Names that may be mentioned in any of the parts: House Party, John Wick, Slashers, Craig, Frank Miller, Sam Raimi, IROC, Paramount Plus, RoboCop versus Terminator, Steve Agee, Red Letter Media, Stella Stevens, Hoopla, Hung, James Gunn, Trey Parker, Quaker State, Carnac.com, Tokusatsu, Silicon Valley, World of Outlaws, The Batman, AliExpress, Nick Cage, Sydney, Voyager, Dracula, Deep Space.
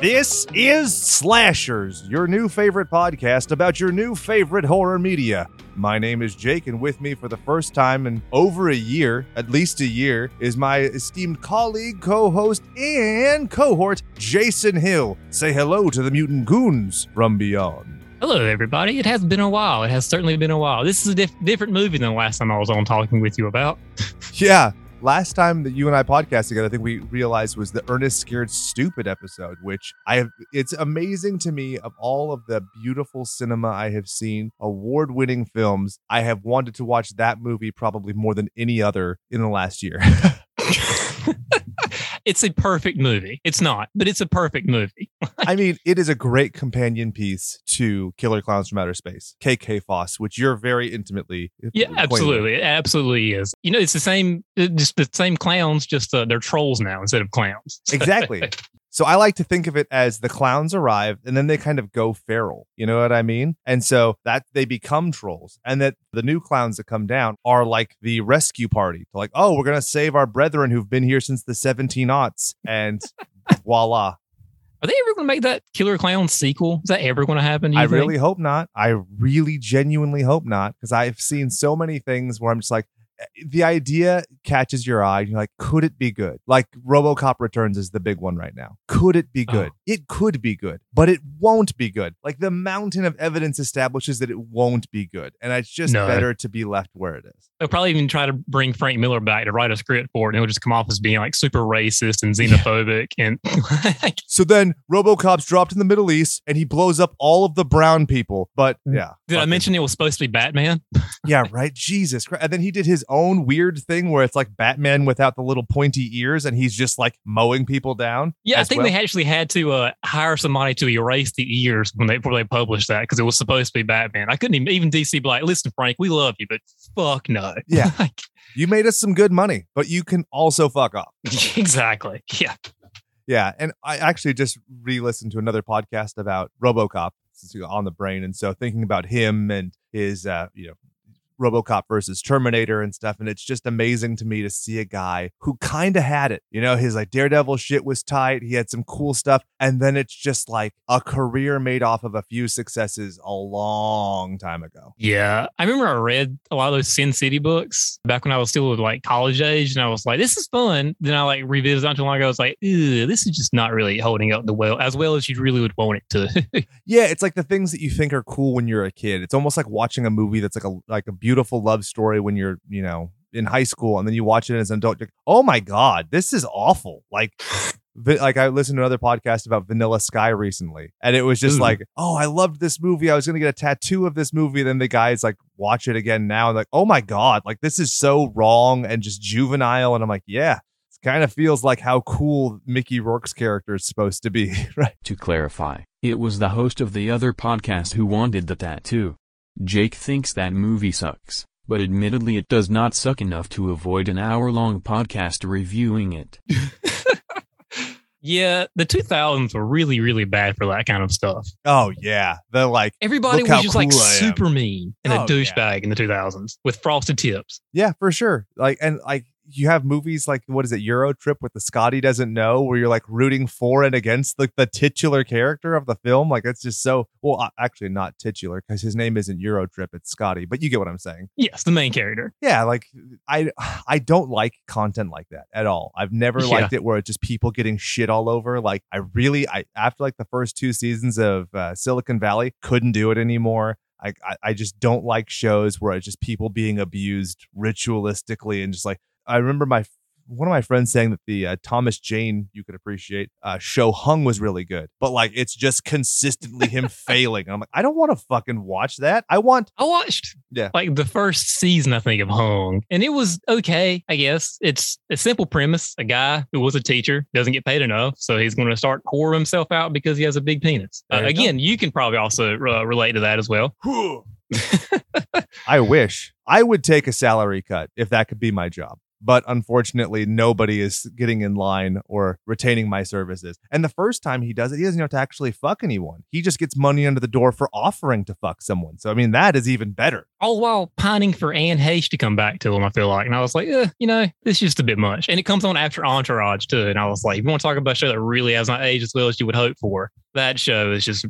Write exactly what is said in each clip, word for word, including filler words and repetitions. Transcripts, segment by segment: This is Slashers, your new favorite podcast about your new favorite horror media. My name is Jake, and with me for the first time in over a year, at least a year, is my esteemed colleague, co-host, and cohort, Jason Hill. Say hello to the mutant goons from beyond. Hello, everybody. It has been a while. It has certainly been a while. This is a diff- different movie than the last time I was on talking with you about. Yeah. Last time that you and I podcasted together, I think we realized was the Ernest Scared Stupid episode, which I have. It's amazing to me, of all of the beautiful cinema I have seen, award-winning films, I have wanted to watch that movie probably more than any other in the last year. It's a perfect movie. It's not, but it's a perfect movie. I mean, it is a great companion piece to Killer Klowns from Outer Space, K K. Foss, which you're very intimately. Yeah, acquainted. Absolutely. It absolutely is. You know, it's the same, just the same clowns, just uh, they're trolls now instead of clowns. Exactly. So I like to think of it as the clowns arrive and then they kind of go feral. You know what I mean? And so that they become trolls, and that the new clowns that come down are like the rescue party. They're like, oh, we're going to save our brethren who've been here since the seventeen aughts. And voila. Are they ever going to make that Killer Clown sequel? Is that ever going to happen? I think? really hope not. I really genuinely hope not, because I've seen so many things where I'm just like, the idea catches your eye. You're like, could it be good? Like Robocop Returns is the big one right now. Could it be good? Oh. It could be good, but it won't be good. Like the mountain of evidence establishes that it won't be good. And it's just no. better to be left where it is. They'll probably even try to bring Frank Miller back to write a script for it. And it'll just come off as being like super racist and xenophobic. and So then Robocop's dropped in the Middle East and he blows up all of the brown people. But yeah. Did I mention it was supposed to be Batman? Yeah, right. Jesus Christ. And then he did his own weird thing where it's like Batman without the little pointy ears, and he's just like mowing people down. Yeah, I think well. they actually had to uh, hire somebody to erase the ears when they before they published that, because it was supposed to be Batman. I couldn't even, even D C be like, listen, Frank, we love you, but fuck no. Yeah, like, you made us some good money, but you can also fuck off. Exactly. Yeah. Yeah, and I actually just re-listened to another podcast about RoboCop on the brain, and so thinking about him and his, uh, you know, RoboCop versus Terminator and stuff. And it's just amazing to me to see a guy who kind of had it. You know, his like Daredevil shit was tight. He had some cool stuff. And then it's just like a career made off of a few successes a long time ago. Yeah. I remember I read a lot of those Sin City books back when I was still like college age. And I was like, this is fun. Then I like revisited not too long ago. I was like, this is just not really holding up the well as well as you really would want it to. Yeah. It's like the things that you think are cool when you're a kid. It's almost like watching a movie that's like a, like a beautiful beautiful love story when you're, you know, in high school, and then you watch it as an adult. You're like, oh my God, this is awful. Like, like I listened to another podcast about Vanilla Sky recently, and it was just Ooh. like, oh, I loved this movie. I was going to get a tattoo of this movie. Then the guy's like, watch it again now. And like, oh my God, like this is so wrong and just juvenile. And I'm like, yeah, it kind of feels like how cool Mickey Rourke's character is supposed to be, right? To clarify, it was the host of the other podcast who wanted the tattoo. Jake thinks that movie sucks, but admittedly it does not suck enough to avoid an hour-long podcast reviewing it. Yeah, the two thousands were really, really bad for that kind of stuff. Oh, yeah. They're like, everybody was just cool like super mean and oh, a douchebag yeah. in the two thousands with frosted tips. Yeah, for sure. Like, and like, you have movies like, what is it, Eurotrip with the Scotty doesn't know, where you're like rooting for and against the, the titular character of the film. Like, that's just so, well, actually not titular, because his name isn't Eurotrip, it's Scotty, but you get what I'm saying. Yes, the main character. Yeah, like, I I don't like content like that at all. I've never yeah. liked it where it's just people getting shit all over. Like, I really, I after like the first two seasons of uh, Silicon Valley, couldn't do it anymore. I, I, I just don't like shows where it's just people being abused ritualistically and just like, I remember my one of my friends saying that the uh, Thomas Jane, you could appreciate, uh, show Hung was really good. But like, it's just consistently him failing. And I'm like, I don't want to fucking watch that. I want. I watched yeah. like the first season, I think, of Hung. And it was okay, I guess. It's a simple premise. A guy who was a teacher doesn't get paid enough. So he's going to start whoring himself out because he has a big penis. Uh, again, you can probably also uh, relate to that as well. I wish I would take a salary cut if that could be my job. but unfortunately nobody is getting in line or retaining my services. And the first time he does it, he doesn't have to actually fuck anyone. He just gets money under the door for offering to fuck someone. So, I mean, that is even better. All while pining for Anne Heche to come back to him, I feel like. And I was like, eh, you know, it's just a bit much. And it comes on after Entourage, too. And I was like, if you want to talk about a show that really has not aged as well as you would hope for, that show is just...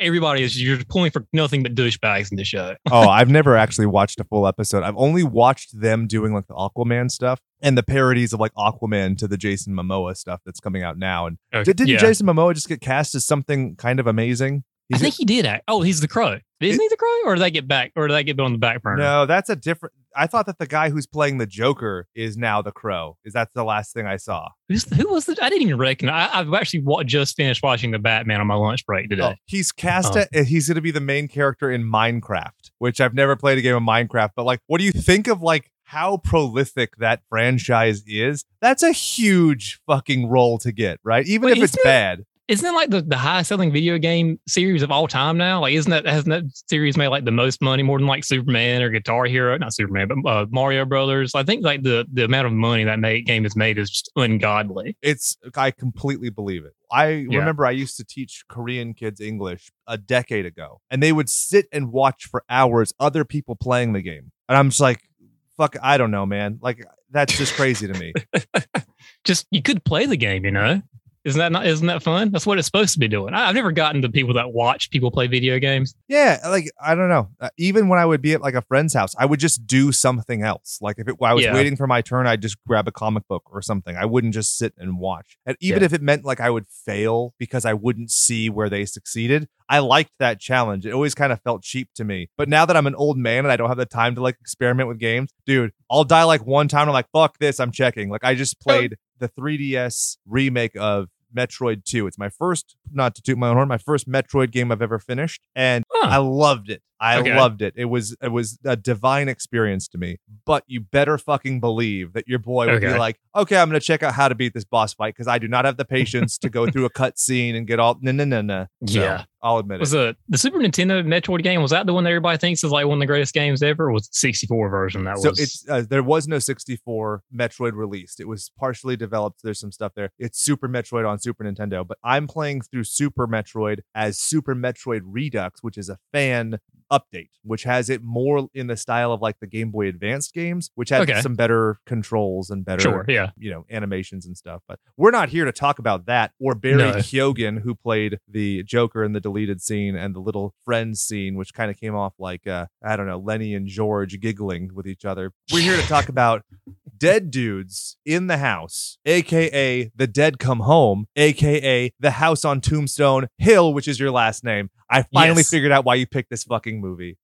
Everybody is, you're pulling for nothing but douchebags in the show. Oh, I've never actually watched a full episode. I've only watched them doing like the Aquaman stuff and the parodies of like Aquaman to the Jason Momoa stuff that's coming out now. And okay, did, didn't yeah. Jason Momoa just get cast as something kind of amazing? He's I think a, he did. Act. Oh, he's the Crow. Isn't it, he the Crow? Or did they get back? Or did they get on the back burner? No, that's a different. I thought that the guy who's playing the Joker is now the Crow. Is that the last thing I saw? Who's the, who was the? I didn't even recognize. I, I've actually wa- just finished watching The Batman on my lunch break today. Oh, he's cast oh. at. He's going to be the main character in Minecraft, which I've never played a game of Minecraft. But like, what do you think of like how prolific that franchise is? That's a huge fucking role to get, right? Even Wait, if it's it? bad. Isn't it like the, the highest selling video game series of all time now? Like, isn't that, hasn't that series made like the most money, more than like Superman or Guitar Hero? Not Superman, but uh, Mario Brothers. I think like the, the amount of money that made, game has made is just ungodly. It's, I completely believe it. I yeah. remember I used to teach Korean kids English a decade ago, and they would sit and watch for hours other people playing the game. And I'm just like, fuck, I don't know, man. Like, that's just crazy to me. Just, you could play the game, you know? Isn't that not? Isn't that fun? That's what it's supposed to be doing. I, I've never gotten to people that watch people play video games. Yeah, like I don't know. Uh, even when I would be at like a friend's house, I would just do something else. Like if it, I was yeah. waiting for my turn, I'd just grab a comic book or something. I wouldn't just sit and watch. And even yeah. if it meant like I would fail because I wouldn't see where they succeeded, I liked that challenge. It always kind of felt cheap to me. But now that I'm an old man and I don't have the time to like experiment with games, dude, I'll die like one time. And I'm like, fuck this. I'm checking. Like I just played the three D S remake of Metroid two. It's my first, not to toot my own horn, my first Metroid game I've ever finished. And huh. I loved it. I okay. loved it. It was it was a divine experience to me. But you better fucking believe that your boy would okay. be like, okay, I'm going to check out how to beat this boss fight because I do not have the patience to go through a cutscene and get all, no, no, no, no. Yeah. I'll admit it. Was a, the Super Nintendo Metroid game, was that the one that everybody thinks is like one of the greatest games ever? Or was it the sixty-four version that so was? It's, uh, there was no sixty-four Metroid released. It was partially developed. There's some stuff there. It's Super Metroid on Super Nintendo, but I'm playing through Super Metroid as Super Metroid Redux, which is a fan update, which has it more in the style of like the Game Boy Advanced games, which has okay. some better controls and better sure, yeah. you know, animations and stuff. But we're not here to talk about that or Barry no. Keoghan, who played the Joker in the deleted scene and the little friends scene, which kind of came off like uh I don't know, Lenny and George giggling with each other. We're here to talk about Dead Dudes in the House, aka The Dead Come Home, aka The House on Tombstone Hill, which is your last name. I finally yes. figured out why you picked this fucking movie.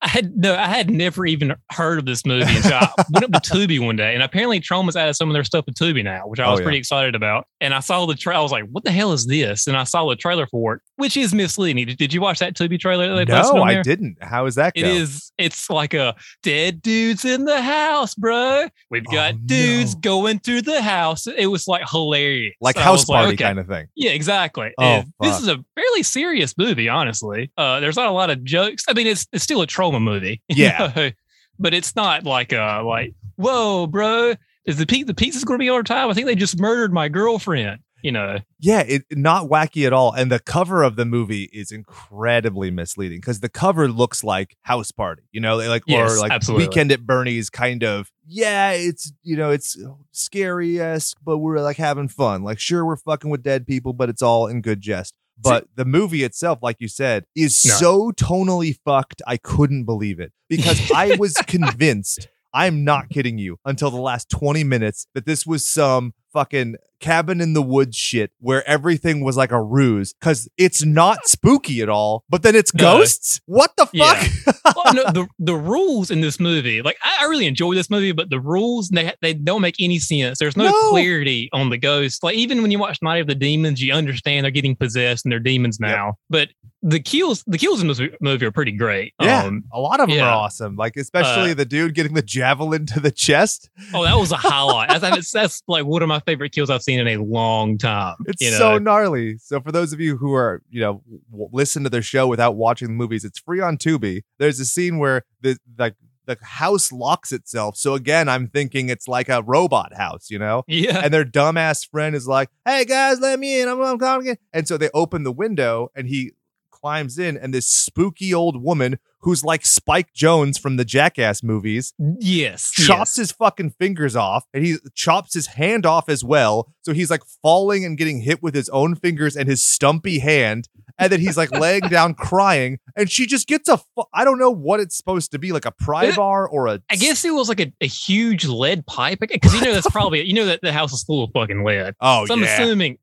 I had no, I had never even heard of this movie until I went up to Tubi one day, and apparently Troma's added some of their stuff to Tubi now, which I was oh, yeah. pretty excited about. And I saw the trailer, I was like, "What the hell is this?" And I saw the trailer for it, which is misleading. Did, did you watch that Tubi trailer? That they no, posted on there? I didn't. How is that? It go? is. It's like a dead dudes in the house, bro. We've got oh, dudes no. going through the house. It was like hilarious, like so House Party like, okay. kind of thing. Yeah, exactly. Oh, this is a fairly serious movie, honestly. Uh, there's not a lot of jokes. I mean, it's it's still a Troma movie, yeah, know? But it's not like uh like whoa, bro, is the pe- the pizza's gonna be over time? I think they just murdered my girlfriend, you know? Yeah, it not wacky at all. And the cover of the movie is incredibly misleading because the cover looks like House Party, you know, like yes, or like absolutely. Weekend at Bernie's kind of. Yeah, it's, you know, it's scary-esque, but we're like having fun. Like, sure, we're fucking with dead people, but it's all in good jest. But the movie itself, like you said, is no. so tonally fucked, I couldn't believe it. Because I was convinced, I'm not kidding you, until the last twenty minutes that this was some fucking cabin in the woods shit where everything was like a ruse because it's not spooky at all, but then it's no. ghosts. What the fuck? Yeah. Well, no, the, the rules in this movie, like I, I really enjoy this movie, but the rules, they, they don't make any sense. There's no, no clarity on the ghosts. Like even when you watch Night of the Demons, you understand they're getting possessed and they're demons now, yep. but the kills, the kills in this movie are pretty great. Yeah, um, a lot of them yeah. are awesome. Like especially uh, the dude getting the javelin to the chest. Oh, that was a highlight. I that's, that's like one of my favorite kills I've seen in a long time. It's you know? so gnarly. So for those of you who are, you know, w- listen to their show without watching the movies, it's free on Tubi. There's a scene where the like the house locks itself. So again, I'm thinking it's like a robot house, you know? Yeah. And their dumbass friend is like, hey guys, let me in. I'm, I'm coming in. And so they open the window and he climbs in, and this spooky old woman who's like Spike Jones from the Jackass movies. Yes. Chops yes. his fucking fingers off, and he chops his hand off as well. So he's like falling and getting hit with his own fingers and his stumpy hand. And then he's like laying down crying, and she just gets a, fu- I don't know what it's supposed to be, like a pry bar or a... I guess it was like a, a huge lead pipe. Because you know that's probably, you know that the house is full of fucking lead. Oh, so I'm yeah. assuming,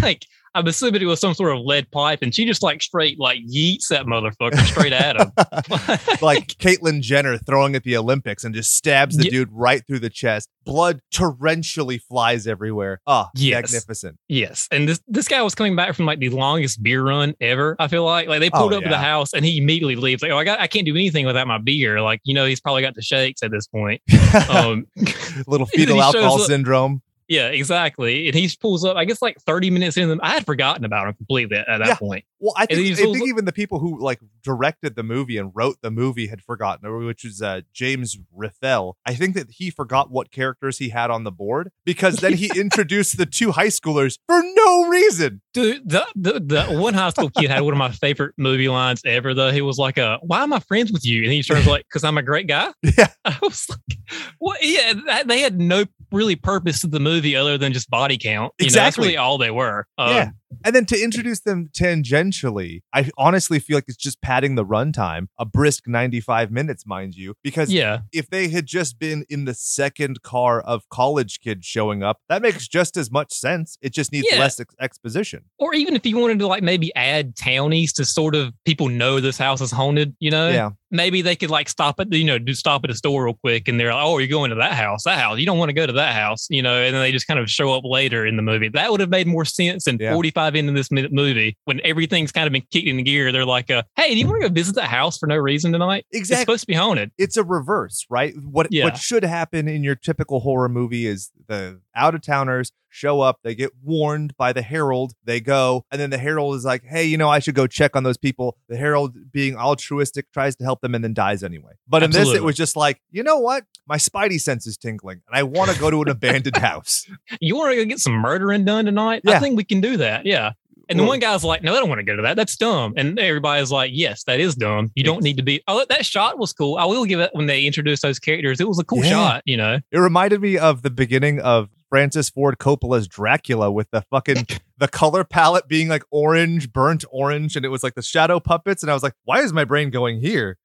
like... I'm assuming it was some sort of lead pipe, and she just like straight like yeets that motherfucker straight at him. Like Caitlyn Jenner throwing at the Olympics and just stabs the yeah. dude right through the chest. Blood torrentially flies everywhere. Oh, yes. Magnificent. Yes. And this this guy was coming back from like the longest beer run ever, I feel like. Like they pulled oh, up yeah. to the house and he immediately leaves. Like, oh, I got I can't do anything without my beer. Like, you know, he's probably got the shakes at this point. Um, Little fetal alcohol syndrome. Yeah, exactly. And he pulls up, I guess, like thirty minutes in. I had forgotten about him completely at, at that yeah. point. Well, I think, I think even the people who like directed the movie and wrote the movie had forgotten, which is uh, James Rifell. I think that he forgot what characters he had on the board, because then he introduced the two high schoolers for no reason. Dude, the, the, the one high school kid had one of my favorite movie lines ever, though. He was like, uh, why am I friends with you? And he turns like, because I'm a great guy. Yeah. I was like, what? Yeah, they had no really purpose to the movie other than just body count. You exactly. know, that's really all they were. Um, yeah. And then to introduce them tangentially, I honestly feel like it's just padding the runtime, a brisk ninety-five minutes, mind you, because yeah. if they had just been in the second car of college kids showing up, that makes just as much sense. It just needs yeah. less ex- exposition. Or even if you wanted to like maybe add townies to sort of people know this house is haunted, you know? Yeah. Maybe they could like stop at, you know, do stop at a store real quick, and they're like, oh, you're going to that house, that house. You don't want to go to that house, you know, and then they just kind of show up later in the movie. That would have made more sense than yeah. forty-five into this movie when everything's kind of been kicked in gear. They're like, uh, hey, do you want to go visit the house for no reason tonight? Exactly. It's supposed to be haunted. It's a reverse, right? What yeah. what should happen in your typical horror movie is the out-of-towners show up, they get warned by the Herald, they go, and then the Herald is like, hey, you know, I should go check on those people. The Herald, being altruistic, tries to help them and then dies anyway. But Absolutely. in this, it was just like, you know what? My spidey sense is tingling and I want to go to an abandoned house. You want to go get some murdering done tonight? Yeah. I think we can do that. Yeah. And the one guy's like, no, I don't want to go to that. That's dumb. And everybody's like, yes, that is dumb. You don't need to be. Oh, that shot was cool. I will give it when they introduced those characters. It was a cool yeah. shot, you know. It reminded me of the beginning of Francis Ford Coppola's Dracula with the fucking the color palette being like orange, burnt orange. And it was like the shadow puppets. And I was like, why is my brain going here?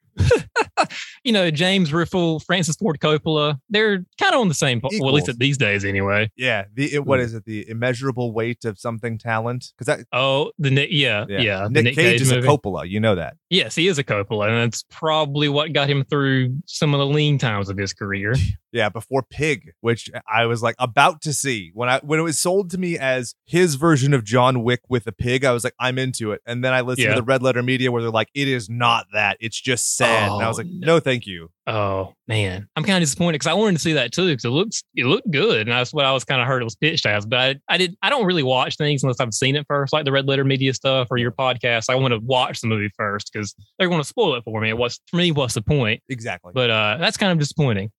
You know, James Rifell, Francis Ford Coppola, they're kind of on the same, po- well, at least at these days anyway. Yeah. The it, What is it? The Immeasurable Weight of Something Talent? Because Oh, the yeah, yeah. yeah Nick, the Nick Cage, Cage is movie. A Coppola. You know that. Yes, he is a Coppola. And that's probably what got him through some of the lean times of his career. Yeah, before Pig, which I was like about to see. When I when it was sold to me as his version of John Wick with a pig, I was like, I'm into it. And then I listened yeah. to the Red Letter Media where they're like, it is not that. It's just sad. Oh, and I was like, no, no thank you. Oh, man. I'm kind of disappointed because I wanted to see that, too, because it looks it looked good. And that's what I was kind of heard it was pitched as. But I, I, did, I don't really watch things unless I've seen it first, like the Red Letter Media stuff or your podcast. I want to watch the movie first because they're going to spoil it for me. It was, for me, what's the point? Exactly. But uh, that's kind of disappointing.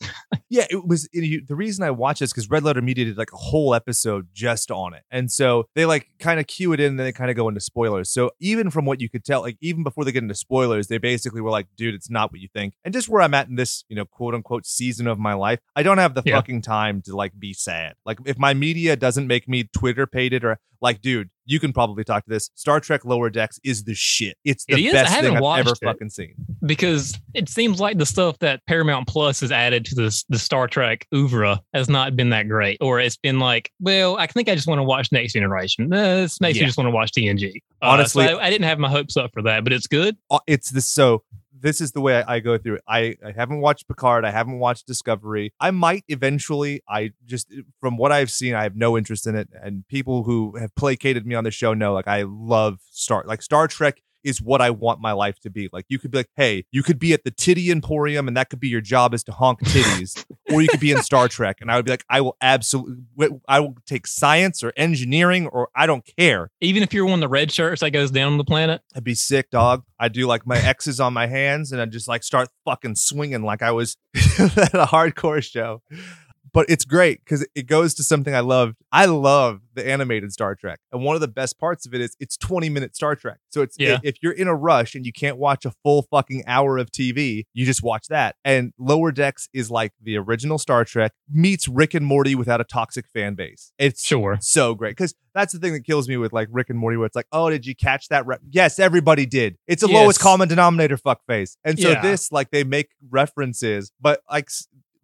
Yeah, it was it, the reason I watched this because Red Letter Media did like a whole episode just on it. And so they like kind of cue it in and then they kind of go into spoilers. So even from what you could tell, like even before they get into spoilers, they basically were like, dude, it's not what you think. And just where I'm at in this, you know, quote unquote season of my life, I don't have the yeah. fucking time to like be sad. Like if my media doesn't make me Twitter pated or like, dude, you can probably talk to this. Star Trek Lower Decks is the shit. It's the it best thing I've ever fucking seen. Because it seems like the stuff that Paramount Plus has added to this, the Star Trek oeuvre has not been that great. Or it's been like, well, I think I just want to watch Next Generation. Uh, this makes yeah. me just want to watch T N G. Honestly. Uh, so I, I didn't have my hopes up for that, but it's good. It's the so... This is the way I, I go through it. I, I haven't watched Picard. I haven't watched Discovery. I might eventually. I just, from what I've seen, I have no interest in it. And people who have placated me on the show know, like, I love Star, like Star Trek is what I want my life to be. Like, you could be like, hey, you could be at the titty emporium and that could be your job, is to honk titties, or you could be in Star Trek. And I would be like, I will absolutely, I will take science or engineering, or I don't care. Even if you're one of the red shirts that goes down on the planet. I'd be sick, dog. I do like my X's on my hands and I just like start fucking swinging like I was at a hardcore show. But it's great because it goes to something I loved. I love the animated Star Trek. And one of the best parts of it is it's twenty minute Star Trek. So it's yeah. if you're in a rush and you can't watch a full fucking hour of T V, you just watch that. And Lower Decks is like the original Star Trek meets Rick and Morty without a toxic fan base. It's sure. so great. Because that's the thing that kills me with like Rick and Morty, where it's like, oh, did you catch that? Re-? Yes, everybody did. It's the yes. lowest common denominator fuckface. And so yeah. this, like, they make references, but like...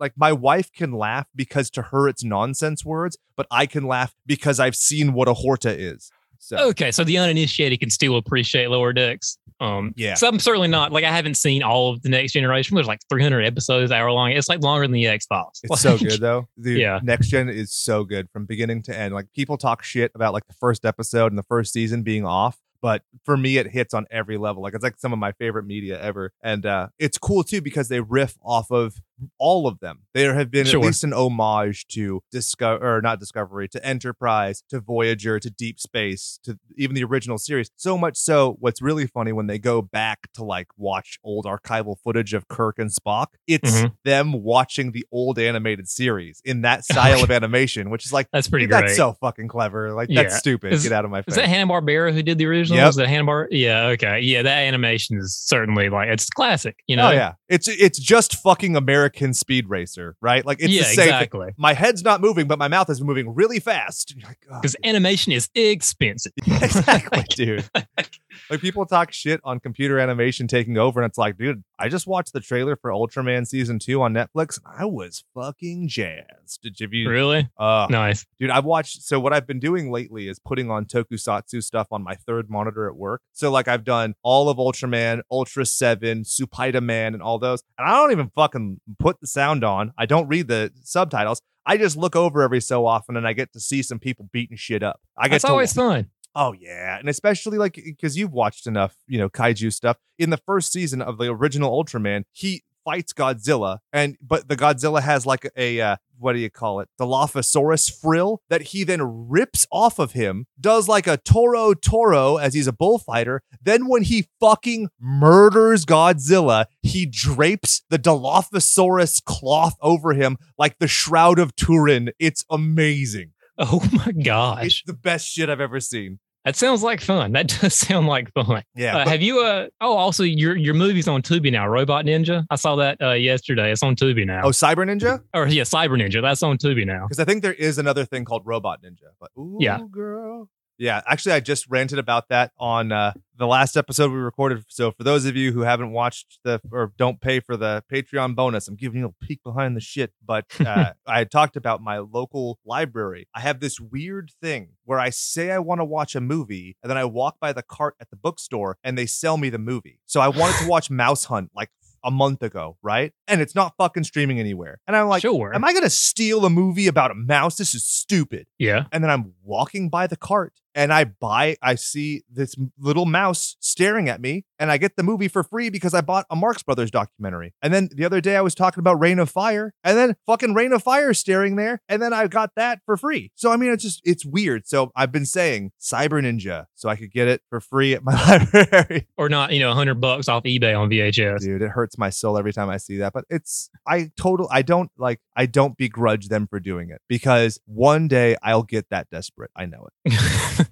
Like, my wife can laugh because to her it's nonsense words, but I can laugh because I've seen what a horta is. So. Okay, so the uninitiated can still appreciate Lower Decks. Um, yeah. So I'm certainly not, like, I haven't seen all of the Next Generation. There's like three hundred episodes, hour long. It's like longer than the X-Files. It's like, so good, though. The yeah. Next Gen is so good from beginning to end. Like, people talk shit about like the first episode and the first season being off. But for me, it hits on every level. Like, it's like some of my favorite media ever. And uh, it's cool, too, because they riff off of all of them. There have been sure. at least an homage to Discovery, or not Discovery, to Enterprise, to Voyager, to Deep Space, to even the original series. So much so, what's really funny when they go back to like watch old archival footage of Kirk and Spock, it's mm-hmm. them watching the old animated series in that style of animation, which is like, that's pretty great. That's so fucking clever. Like, yeah. that's stupid. Is, Get out of my face. Is that Hanna-Barbera who did the original? Yep. Was it Hanna-Barbera? Yeah, okay. Yeah, that animation is certainly like, it's classic, you know? Oh, yeah. It's it's just fucking American Speed Racer, right? Like, it's yeah, the same. Exactly. My head's not moving, but my mouth is moving really fast. Because like, animation is expensive. Exactly, dude. Like, people talk shit on computer animation taking over, and it's like, dude, I just watched the trailer for Ultraman season two on Netflix, and I was fucking jazzed. Did you really? Uh, nice, dude. I've watched. So what I've been doing lately is putting on tokusatsu stuff on my third monitor at work. So like, I've done all of Ultraman, Ultra Seven, Supaita Man, and all those, and I don't even fucking put the sound on. I don't read the subtitles. I just look over every so often, and I get to see some people beating shit up. I get. That's to- always fun. Oh, yeah. And especially like, because you've watched enough, you know, kaiju stuff. In the first season of the original Ultraman, he fights Godzilla. And but the Godzilla has like a, uh, what do you call it? The Dilophosaurus frill that he then rips off of him, does like a toro toro as he's a bullfighter. Then when he fucking murders Godzilla, he drapes the Dilophosaurus cloth over him like the Shroud of Turin. It's amazing. Oh, my gosh. It's the best shit I've ever seen. That sounds like fun. That does sound like fun. Yeah. Uh, but- have you? Uh, oh, also, your your movie's on Tubi now, Robot Ninja. I saw that uh, yesterday. It's on Tubi now. Oh, Cyber Ninja? Or yeah, Cyber Ninja. That's on Tubi now. Because I think there is another thing called Robot Ninja. But ooh, yeah. girl. Yeah. Actually, I just ranted about that on uh, the last episode we recorded. So for those of you who haven't watched the or don't pay for the Patreon bonus, I'm giving you a peek behind the shit. But uh, I talked about my local library. I have this weird thing where I say I want to watch a movie and then I walk by the cart at the bookstore and they sell me the movie. So I wanted to watch Mouse Hunt like a month ago, right? And it's not fucking streaming anywhere. And I'm like, sure. Am I going to steal a movie about a mouse? This is stupid. Yeah. And then I'm walking by the cart and I buy, I see this little mouse staring at me and I get the movie for free because I bought a Marx Brothers documentary. And then the other day I was talking about Reign of Fire and then fucking Reign of Fire staring there. And then I got that for free. So, I mean, it's just, it's weird. So I've been saying Cyber Ninja so I could get it for free at my library. Or not, you know, a hundred bucks off eBay on V H S. Dude, it hurts my soul every time I see that. But it's, I total, I don't like, I don't begrudge them for doing it because one day I'll get that desperate. I know it.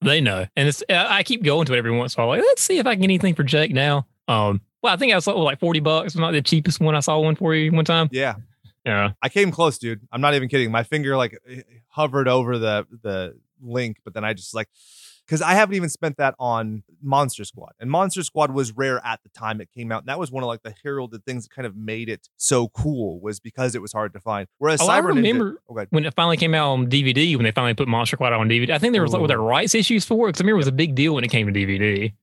They know. And it's, I keep going to it every once in a while. Like, let's see if I can get anything for Jake now. Um, well, I think I saw like forty bucks. Not the cheapest one. I saw one for you one time. Yeah. Yeah. I came close, dude. I'm not even kidding. My finger like hovered over the, the link, but then I just like, because I haven't even spent that on Monster Squad. And Monster Squad was rare at the time it came out. And that was one of like the heralded things that kind of made it so cool was because it was hard to find. Whereas oh, Cyber I remember Ninja, oh, when it finally came out on D V D, when they finally put Monster Squad on D V D, I think there was like, were there rights issues for it? Because I remember it was a big deal when it came to D V D.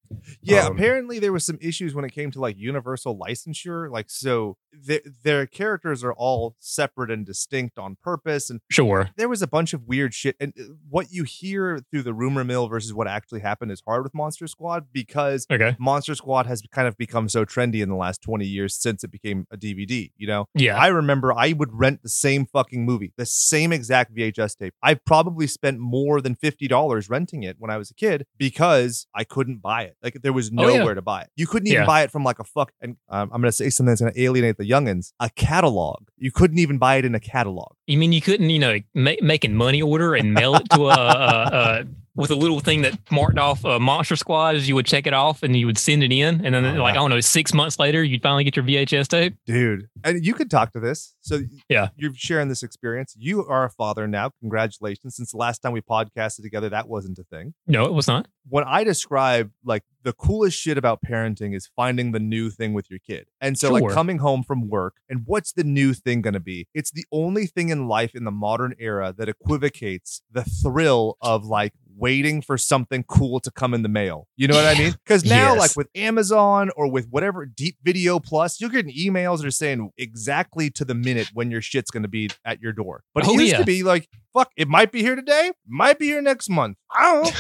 Yeah, um, apparently there was some issues when it came to like universal licensure. Like, so th- their characters are all separate and distinct on purpose. And sure, there was a bunch of weird shit. And what you hear through the rumor mill versus what actually happened is hard with Monster Squad, because okay. Monster Squad has kind of become so trendy in the last twenty years since it became a D V D. You know, yeah, I remember I would rent the same fucking movie, the same exact V H S tape. I probably spent more than fifty dollars renting it when I was a kid because I couldn't buy it. Like, there was nowhere oh, yeah. to buy it. You couldn't even yeah. buy it from like a fuck. And um, I'm going to say something that's going to alienate the youngins. A catalog. You couldn't even buy it in a catalog. You mean you couldn't, you know, make, make a money order and mail it to a, a, a with a little thing that marked off uh, Monster Squad, as you would check it off and you would send it in. And then oh, like, I don't know, six months later, you'd finally get your V H S tape. Dude. And you could talk to this. So yeah, you're sharing this experience. You are a father now. Congratulations. Since the last time we podcasted together, that wasn't a thing. No, it was not. When I describe like the coolest shit about parenting is finding the new thing with your kid. And so sure. like coming home from work and what's the new thing going to be? It's the only thing in life in the modern era that equivocates the thrill of like waiting for something cool to come in the mail. You know what I mean? Because now yes. like with Amazon or with whatever Deep Video Plus, you're getting emails that are saying exactly to the minute when your shit's going to be at your door. But oh, it used yeah. to be like, fuck, it might be here today. Might be here next month. I don't know.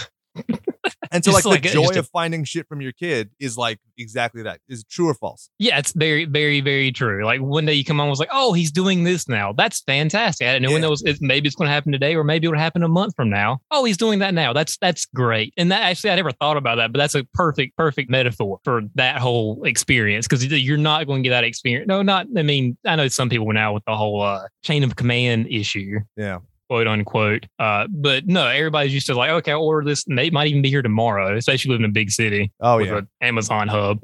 And so, like, like the joy a, of finding shit from your kid is like exactly that. Is it true or false? Yeah, it's very, very, very true. Like, one day you come on, was like, oh, he's doing this now. That's fantastic. I didn't know yeah. when that was. It, maybe it's going to happen today, or maybe it'll happen a month from now. Oh, he's doing that now. That's that's great. And that actually, I never thought about that, but that's a perfect, perfect metaphor for that whole experience, because you're not going to get that experience. No, not. I mean, I know some people now with the whole uh, chain of command issue. Yeah. Quote unquote. Uh, but no, everybody's used to like, okay, I'll order this. And they might even be here tomorrow, especially living in a big city. Oh, with yeah. an Amazon hub.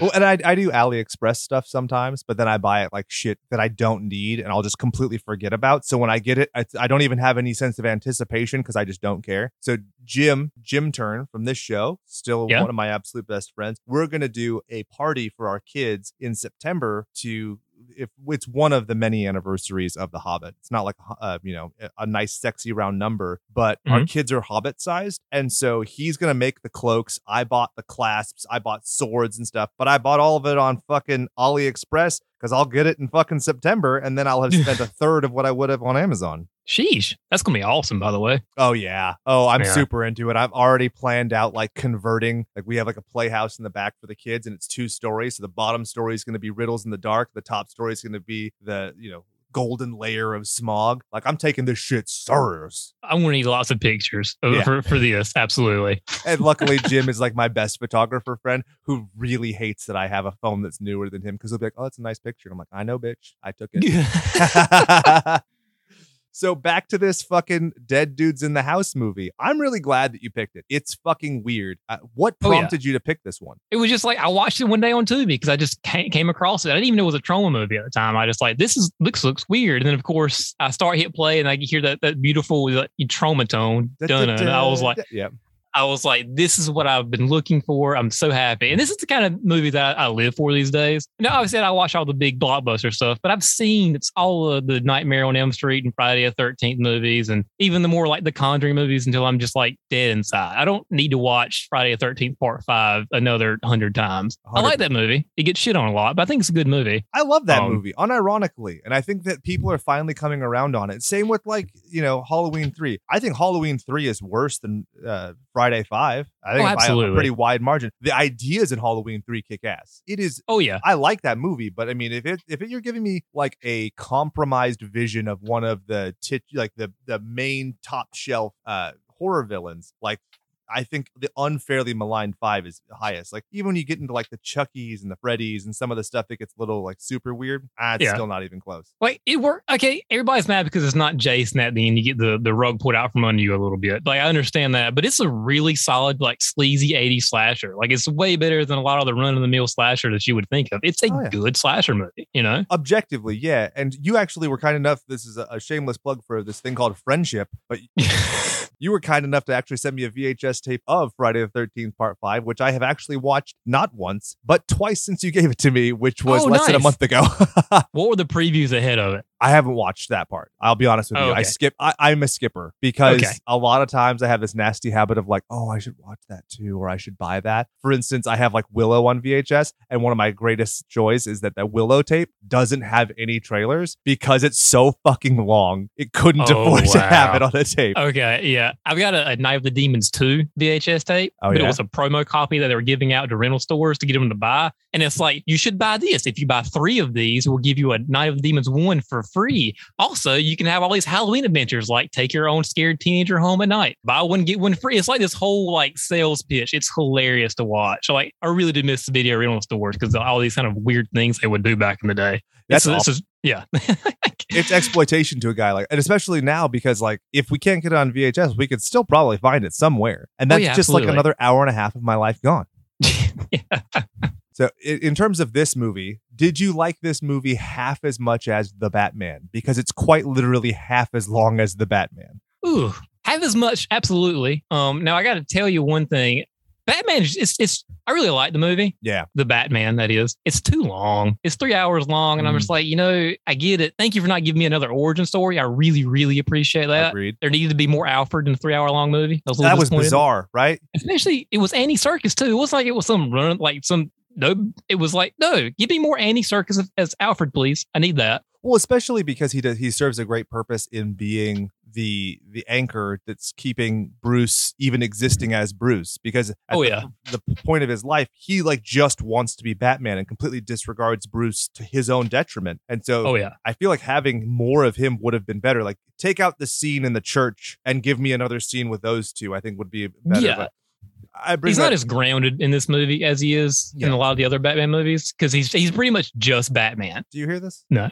Well, and I, I do AliExpress stuff sometimes, but then I buy it like shit that I don't need and I'll just completely forget about. So when I get it, I, I don't even have any sense of anticipation because I just don't care. So Jim, Jim Turn from this show, still yeah. one of my absolute best friends. We're going to do a party for our kids in September to... If it's one of the many anniversaries of The Hobbit. It's not like, uh, you know, a nice, sexy round number, but mm-hmm. our kids are Hobbit sized. And so he's going to make the cloaks. I bought the clasps. I bought swords and stuff, but I bought all of it on fucking AliExpress because I'll get it in fucking September. And then I'll have spent a third of what I would have on Amazon. Sheesh. That's going to be awesome, by the way. Oh, yeah. Oh, I'm yeah. super into it. I've already planned out like converting. Like, we have like a playhouse in the back for the kids and it's two stories. So the bottom story is going to be riddles in the dark. The top story is going to be the, you know, golden layer of smog. Like, I'm taking this shit serious. I'm gonna need lots of pictures yeah. for, for this, absolutely. And luckily Jim is like my best photographer friend who really hates that I have a phone that's newer than him, because he'll be like, oh, that's a nice picture, and I'm like, I know, bitch, I took it. So back to this fucking Dead Dudes in the House movie. I'm really glad that you picked it. It's fucking weird. Uh, what prompted oh, yeah. you to pick this one? It was just like, I watched it one day on Tubi because I just came across it. I didn't even know it was a Troma movie at the time. I just like, this is looks looks weird. And then, of course, I start hit play and I hear that, that beautiful like, Troma tone. Da-da-da. And I was like... Yeah. I was like, this is what I've been looking for. I'm so happy. And this is the kind of movie that I, I live for these days. You know, obviously, I watch all the big blockbuster stuff, but I've seen it's all of the Nightmare on Elm Street and Friday the thirteenth movies, and even the more like the Conjuring movies until I'm just like dead inside. I don't need to watch Friday the thirteenth Part five another hundred times. one hundred percent. I like that movie. It gets shit on a lot, but I think it's a good movie. I love that um, movie, unironically. And I think that people are finally coming around on it. Same with like, you know, Halloween three. I think Halloween three is worse than uh, Friday. Friday Five. I think oh, by a pretty wide margin. The ideas in Halloween three kick ass. It is. Oh yeah, I like that movie, but I mean, if it if it, you're giving me like a compromised vision of one of the tit like the the main top shelf uh, horror villains, like. I think the unfairly maligned five is the highest. Like, even when you get into like the Chucky's and the Freddy's and some of the stuff that gets a little like super weird, ah, it's yeah. still not even close. Like, it worked. Okay, everybody's mad because it's not Jason at the end. You get the, the rug pulled out from under you a little bit. Like, I understand that, but it's a really solid, like, sleazy eighties slasher. Like, it's way better than a lot of the run-of-the-mill slasher that you would think of. It's a oh, yeah. good slasher movie, you know? Objectively, yeah. And you actually were kind enough, this is a, a shameless plug for this thing called Friendship, but you were kind enough to actually send me a V H S tape of Friday the thirteenth Part five, which I have actually watched not once, but twice since you gave it to me, which was oh, less nice. than a month ago. What were the previews ahead of it? I haven't watched that part. I'll be honest with oh, you. Okay. I skip. I, I'm a skipper because okay. a lot of times I have this nasty habit of like, oh, I should watch that too, or I should buy that. For instance, I have like Willow on V H S, and one of my greatest joys is that that Willow tape doesn't have any trailers because it's so fucking long. It couldn't oh, afford wow. to have it on a tape. Okay, yeah, I've got a, a Night of the Demons two V H S tape, oh, but yeah? it was a promo copy that they were giving out to rental stores to get them to buy, and it's like you should buy this. If you buy three of these, we'll give you a Night of the Demons one for free. Also, you can have all these Halloween adventures, like take your own scared teenager home at night, buy one get one free. It's like this whole like sales pitch. It's hilarious to watch. Like I really did miss the video rental stores because all these kind of weird things they would do back in the day. That's this is yeah. It's exploitation to a guy like, and especially now because like if we can't get it on V H S, we could still probably find it somewhere, and that's oh, yeah, just absolutely. like another hour and a half of my life gone. yeah. So in terms of this movie, did you like this movie half as much as The Batman? Because it's quite literally half as long as The Batman. Ooh, half as much. Absolutely. Um, now, I got to tell you one thing. Batman, it's, it's, I really like the movie. Yeah. The Batman, that is. It's too long. It's three hours long. And mm. I'm just like, you know, I get it. Thank you for not giving me another origin story. I really, really appreciate that. Agreed. There needed to be more Alfred in a three hour long movie. Was that was bizarre, right? Especially, it was Andy Serkis, too. It was like it was some run, like some. No, it was like, no, give me more Andy Serkis as Alfred, please. I need that. Well, especially because he does, he serves a great purpose in being the the anchor that's keeping Bruce even existing as Bruce. Because at oh, yeah. the, the point of his life, he like just wants to be Batman and completely disregards Bruce to his own detriment. And so oh, yeah. I feel like having more of him would have been better. Like take out the scene in the church and give me another scene with those two, I think would be better. Yeah. But I bring he's not up. as grounded in this movie as he is yeah. in a lot of the other Batman movies because he's he's pretty much just Batman. Do you hear this? No.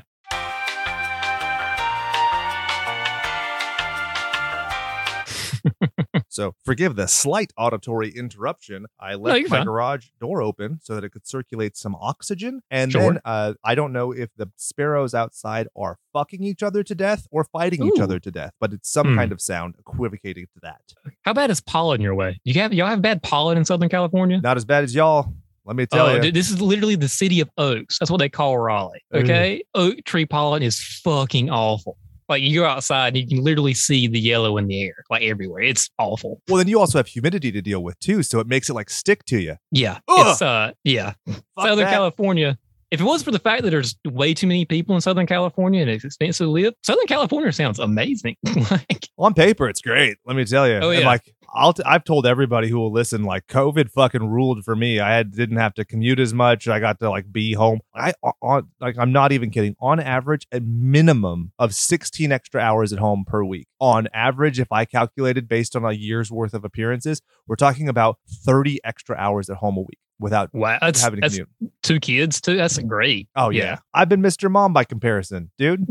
So forgive the slight auditory interruption. I left no, my fine. garage door open so that it could circulate some oxygen. And sure. then uh, I don't know if the sparrows outside are fucking each other to death or fighting Ooh. each other to death, but it's some mm. kind of sound equivocating to that. How bad is pollen your way? You have, y'all have bad pollen in Southern California? Not as bad as y'all. Let me tell oh, you. Dude, this is literally the city of oaks. That's what they call Raleigh. Okay. Ooh. Oak tree pollen is fucking awful. Like you go outside and you can literally see the yellow in the air, like everywhere. It's awful. Well, then you also have humidity to deal with too, so it makes it like stick to you. Yeah, Ugh! it's uh, yeah. Fuck Southern that. California. If it wasn't for the fact that there's way too many people in Southern California and it's expensive to live, Southern California sounds amazing. Like on paper, it's great. Let me tell you. Oh, yeah. And like I'll t- I've told everybody who will listen, like COVID fucking ruled for me. I had, didn't have to commute as much. I got to like be home. I on like I'm not even kidding. On average, a minimum of sixteen extra hours at home per week. On average, if I calculated based on a year's worth of appearances, we're talking about thirty extra hours at home a week. Without wow, that's, having to that's commute. Two kids, too. That's great. Oh, yeah. yeah. I've been Mister Mom by comparison, dude.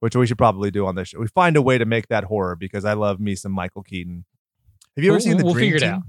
Which we should probably do on this show. We find a way to make that horror because I love me some Michael Keaton. Have you ever we'll, seen the we'll Dream Team? We'll figure it out.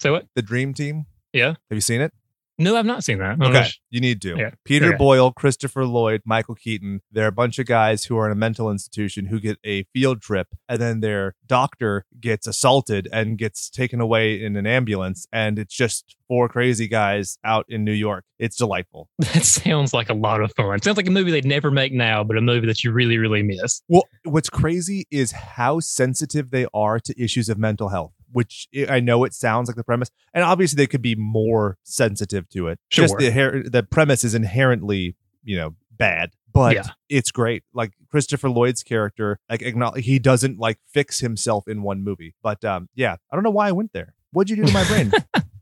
Say what? The Dream Team? Yeah. Have you seen it? No, I've not seen that. I'm okay, sh- you need to. Yeah. Peter okay. Boyle, Christopher Lloyd, Michael Keaton. They're a bunch of guys who are in a mental institution who get a field trip, and then their doctor gets assaulted and gets taken away in an ambulance, and it's just four crazy guys out in New York. It's delightful. That sounds like a lot of fun. Sounds like a movie they'd never make now, but a movie that you really, really miss. Well, what's crazy is how sensitive they are to issues of mental health. Which I know it sounds like the premise, and obviously they could be more sensitive to it. Sure. Just the the premise is inherently, you know, bad, but yeah. it's great. Like Christopher Lloyd's character, like he doesn't like fix himself in one movie, but um, yeah, I don't know why I went there. What'd you do to my brain?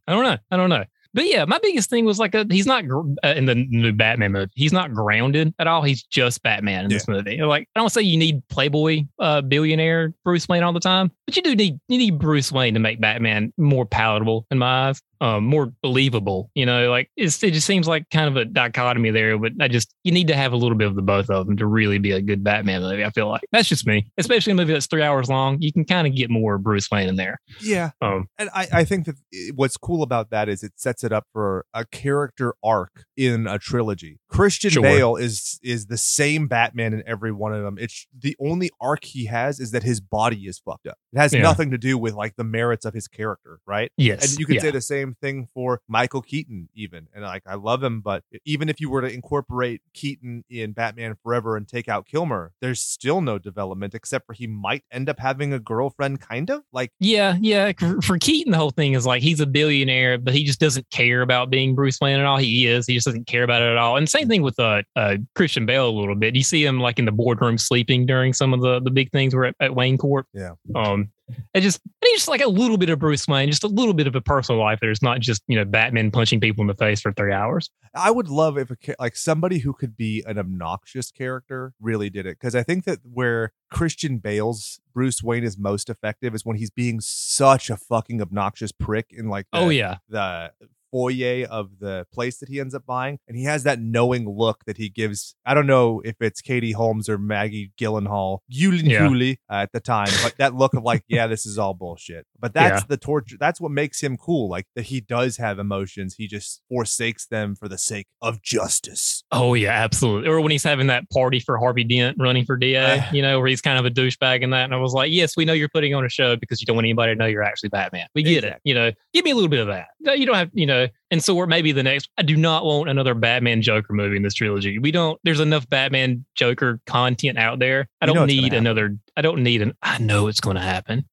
I don't know. I don't know. But yeah, my biggest thing was like, a, he's not gr- uh, in the new Batman movie. He's not grounded at all. He's just Batman in yeah. this movie. Like, I don't say you need Playboy uh, billionaire Bruce Wayne all the time, but you do need you need Bruce Wayne to make Batman more palatable in my eyes. um, more believable. You know, like it's, it just seems like kind of a dichotomy there. But I just, you need to have a little bit of the both of them to really be a good Batman movie. I feel like that's just me, especially a movie that's three hours long. You can kind of get more Bruce Wayne in there. Yeah. Um, and I, I think that what's cool about that is it sets it up for a character arc in a trilogy. Christian sure. Bale is is the same Batman in every one of them. It's the only arc he has is that his body is fucked up. It has yeah. nothing to do with like the merits of his character, right? Yes. And you could yeah. say the same thing for Michael Keaton even. And like I love him, but even if you were to incorporate Keaton in Batman Forever and take out Kilmer, there's still no development except for he might end up having a girlfriend, kind of like yeah, yeah. For Keaton, the whole thing is like he's a billionaire, but he just doesn't care about being Bruce Wayne at all. He is. He just doesn't care about it at all. And same thing with uh, uh, Christian Bale a little bit. You see him like in the boardroom sleeping during some of the, the big things were at, at Wayne Court. Yeah. Um. And just and he's just like a little bit of Bruce Wayne, just a little bit of a personal life. There's not just, you know, Batman punching people in the face for three hours. I would love if a, like somebody who could be an obnoxious character really did it, because I think that where Christian Bale's Bruce Wayne is most effective is when he's being such a fucking obnoxious prick in like the, oh yeah the foyer of the place that he ends up buying, and he has that knowing look that he gives. I don't know if it's Katie Holmes or Maggie Gyllenhaal, Yuli yeah. Yuli uh, at the time, but that look of like, yeah, this is all bullshit. But that's yeah. the torture. That's what makes him cool. Like that he does have emotions. He just forsakes them for the sake of justice. Oh yeah, absolutely. Or when he's having that party for Harvey Dent running for D A, uh, you know, where he's kind of a douchebag in that. And I was like, yes, we know you're putting on a show because you don't want anybody to know you're actually Batman. We get exactly. it. You know, give me a little bit of that. No, you don't have, you know, and so, or maybe the next, I do not want another Batman Joker movie in this trilogy. We don't, there's enough Batman Joker content out there. I don't need another, I don't need an, I know it's going to happen.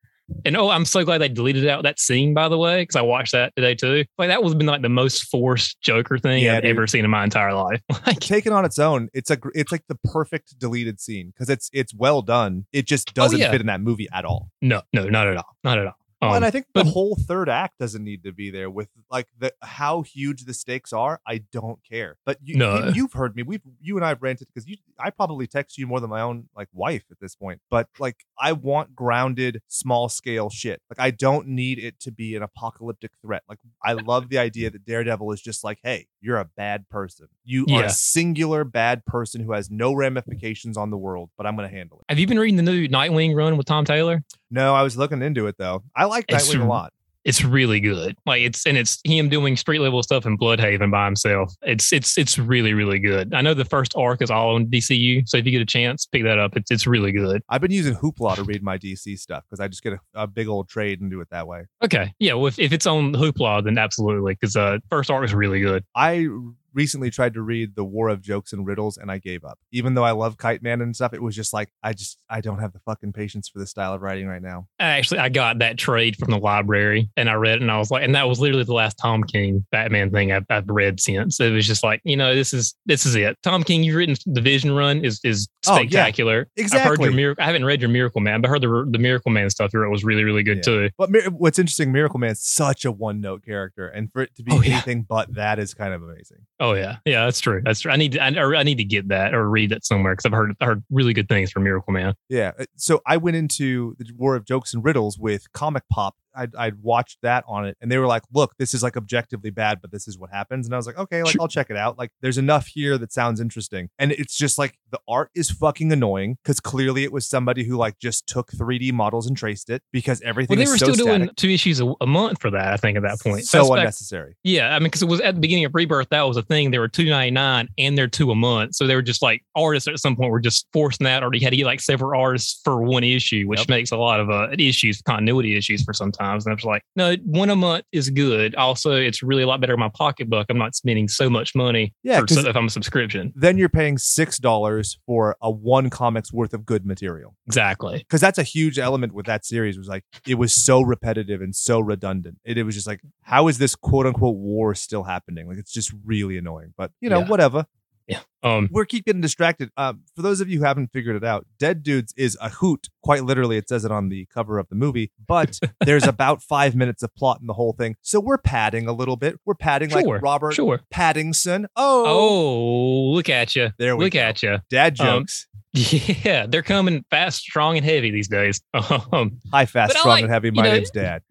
And oh, I'm so glad they deleted out that scene, by the way, because I watched that today too. Like that was been like the most forced Joker thing yeah, I've dude. ever seen in my entire life. Like taken on its own, it's a it's like the perfect deleted scene because it's it's well done. It just doesn't oh, yeah. fit in that movie at all. No, no, not at all, not at all. Um, well, and I think the but, whole third act doesn't need to be there with like the how huge the stakes are. I don't care. But you, no. you you've heard me. We've you and I have ranted because you I probably text you more than my own like wife at this point. But like I want grounded, small scale shit. Like I don't need it to be an apocalyptic threat. Like I love the idea that Daredevil is just like, hey, you're a bad person. You yeah. are a singular bad person who has no ramifications on the world. But I'm going to handle it. Have you been reading the new Nightwing run with Tom Taylor? No, I was looking into it though. I like Nightwing a lot. It's really good. Like it's and it's him doing street level stuff in Bloodhaven by himself. It's it's it's really really good. I know the first arc is all on D C U, so if you get a chance, pick that up. It's it's really good. I've been using Hoopla to read my D C stuff because I just get a, a big old trade and do it that way. Okay, yeah. Well, if, if it's on Hoopla, then absolutely, because the uh, first arc is really good. I. recently tried to read The War of Jokes and Riddles and I gave up. Even though I love Kite Man and stuff, it was just like I just I don't have the fucking patience for this style of writing right now. Actually, I got that trade from the library and I read it and I was like, and that was literally the last Tom King Batman thing I've, I've read since. It was just like, you know, this is this is it. Tom King, you've written the Vision Run is is spectacular. Oh, yeah, exactly. I've heard your Miracle, I haven't read your Miracle Man, but I heard the the Miracle Man stuff you wrote was really really good yeah. too. But what's interesting, Miracle Man is such a one note character, and for it to be oh, yeah. anything but that is kind of amazing. Oh yeah, yeah, that's true. That's true. I need to, I, I need to get that or read that somewhere because I've heard I heard really good things from Miracle Man. Yeah, so I went into the War of Jokes and Riddles with Comic Pop. I'd, I'd watched that on it and they were like, look, this is like objectively bad, but this is what happens. And I was like, okay, like I'll check it out. Like there's enough here that sounds interesting. And it's just like the art is fucking annoying because clearly it was somebody who like just took three D models and traced it because everything well, they were is so still static. Doing two issues a, a month for that, I think at that point. So, so unnecessary. Back, yeah. I mean, because it was at the beginning of Rebirth, that was a thing. There were two ninety-nine and they're two a month. So they were just like artists at some point were just forcing that or you had to get like several artists for one issue, which yep. makes a lot of uh, issues, continuity issues for some time. Times and I was like, no, one a month is good. Also, it's really a lot better in my pocketbook. I'm not spending so much money yeah, for, if I'm a subscription. Then you're paying six dollars for a one comic's worth of good material. Exactly. Because that's a huge element with that series was like, it was so repetitive and so redundant. It, it was just like, how is this quote unquote war still happening? Like, it's just really annoying, but you know, yeah. whatever. Yeah. Um, We're keep getting distracted. Um, for those of you who haven't figured it out, Dead Dudes is a hoot. Quite literally, it says it on the cover of the movie, but there's about five minutes of plot in the whole thing. So we're padding a little bit. We're padding sure, like Robert sure. Pattinson. Oh, oh, look at you. There we look go. At you. Dad jokes. Um, yeah, they're coming fast, strong, and heavy these days. Um, Hi, fast, strong, like, and heavy. My you know, name's Dad.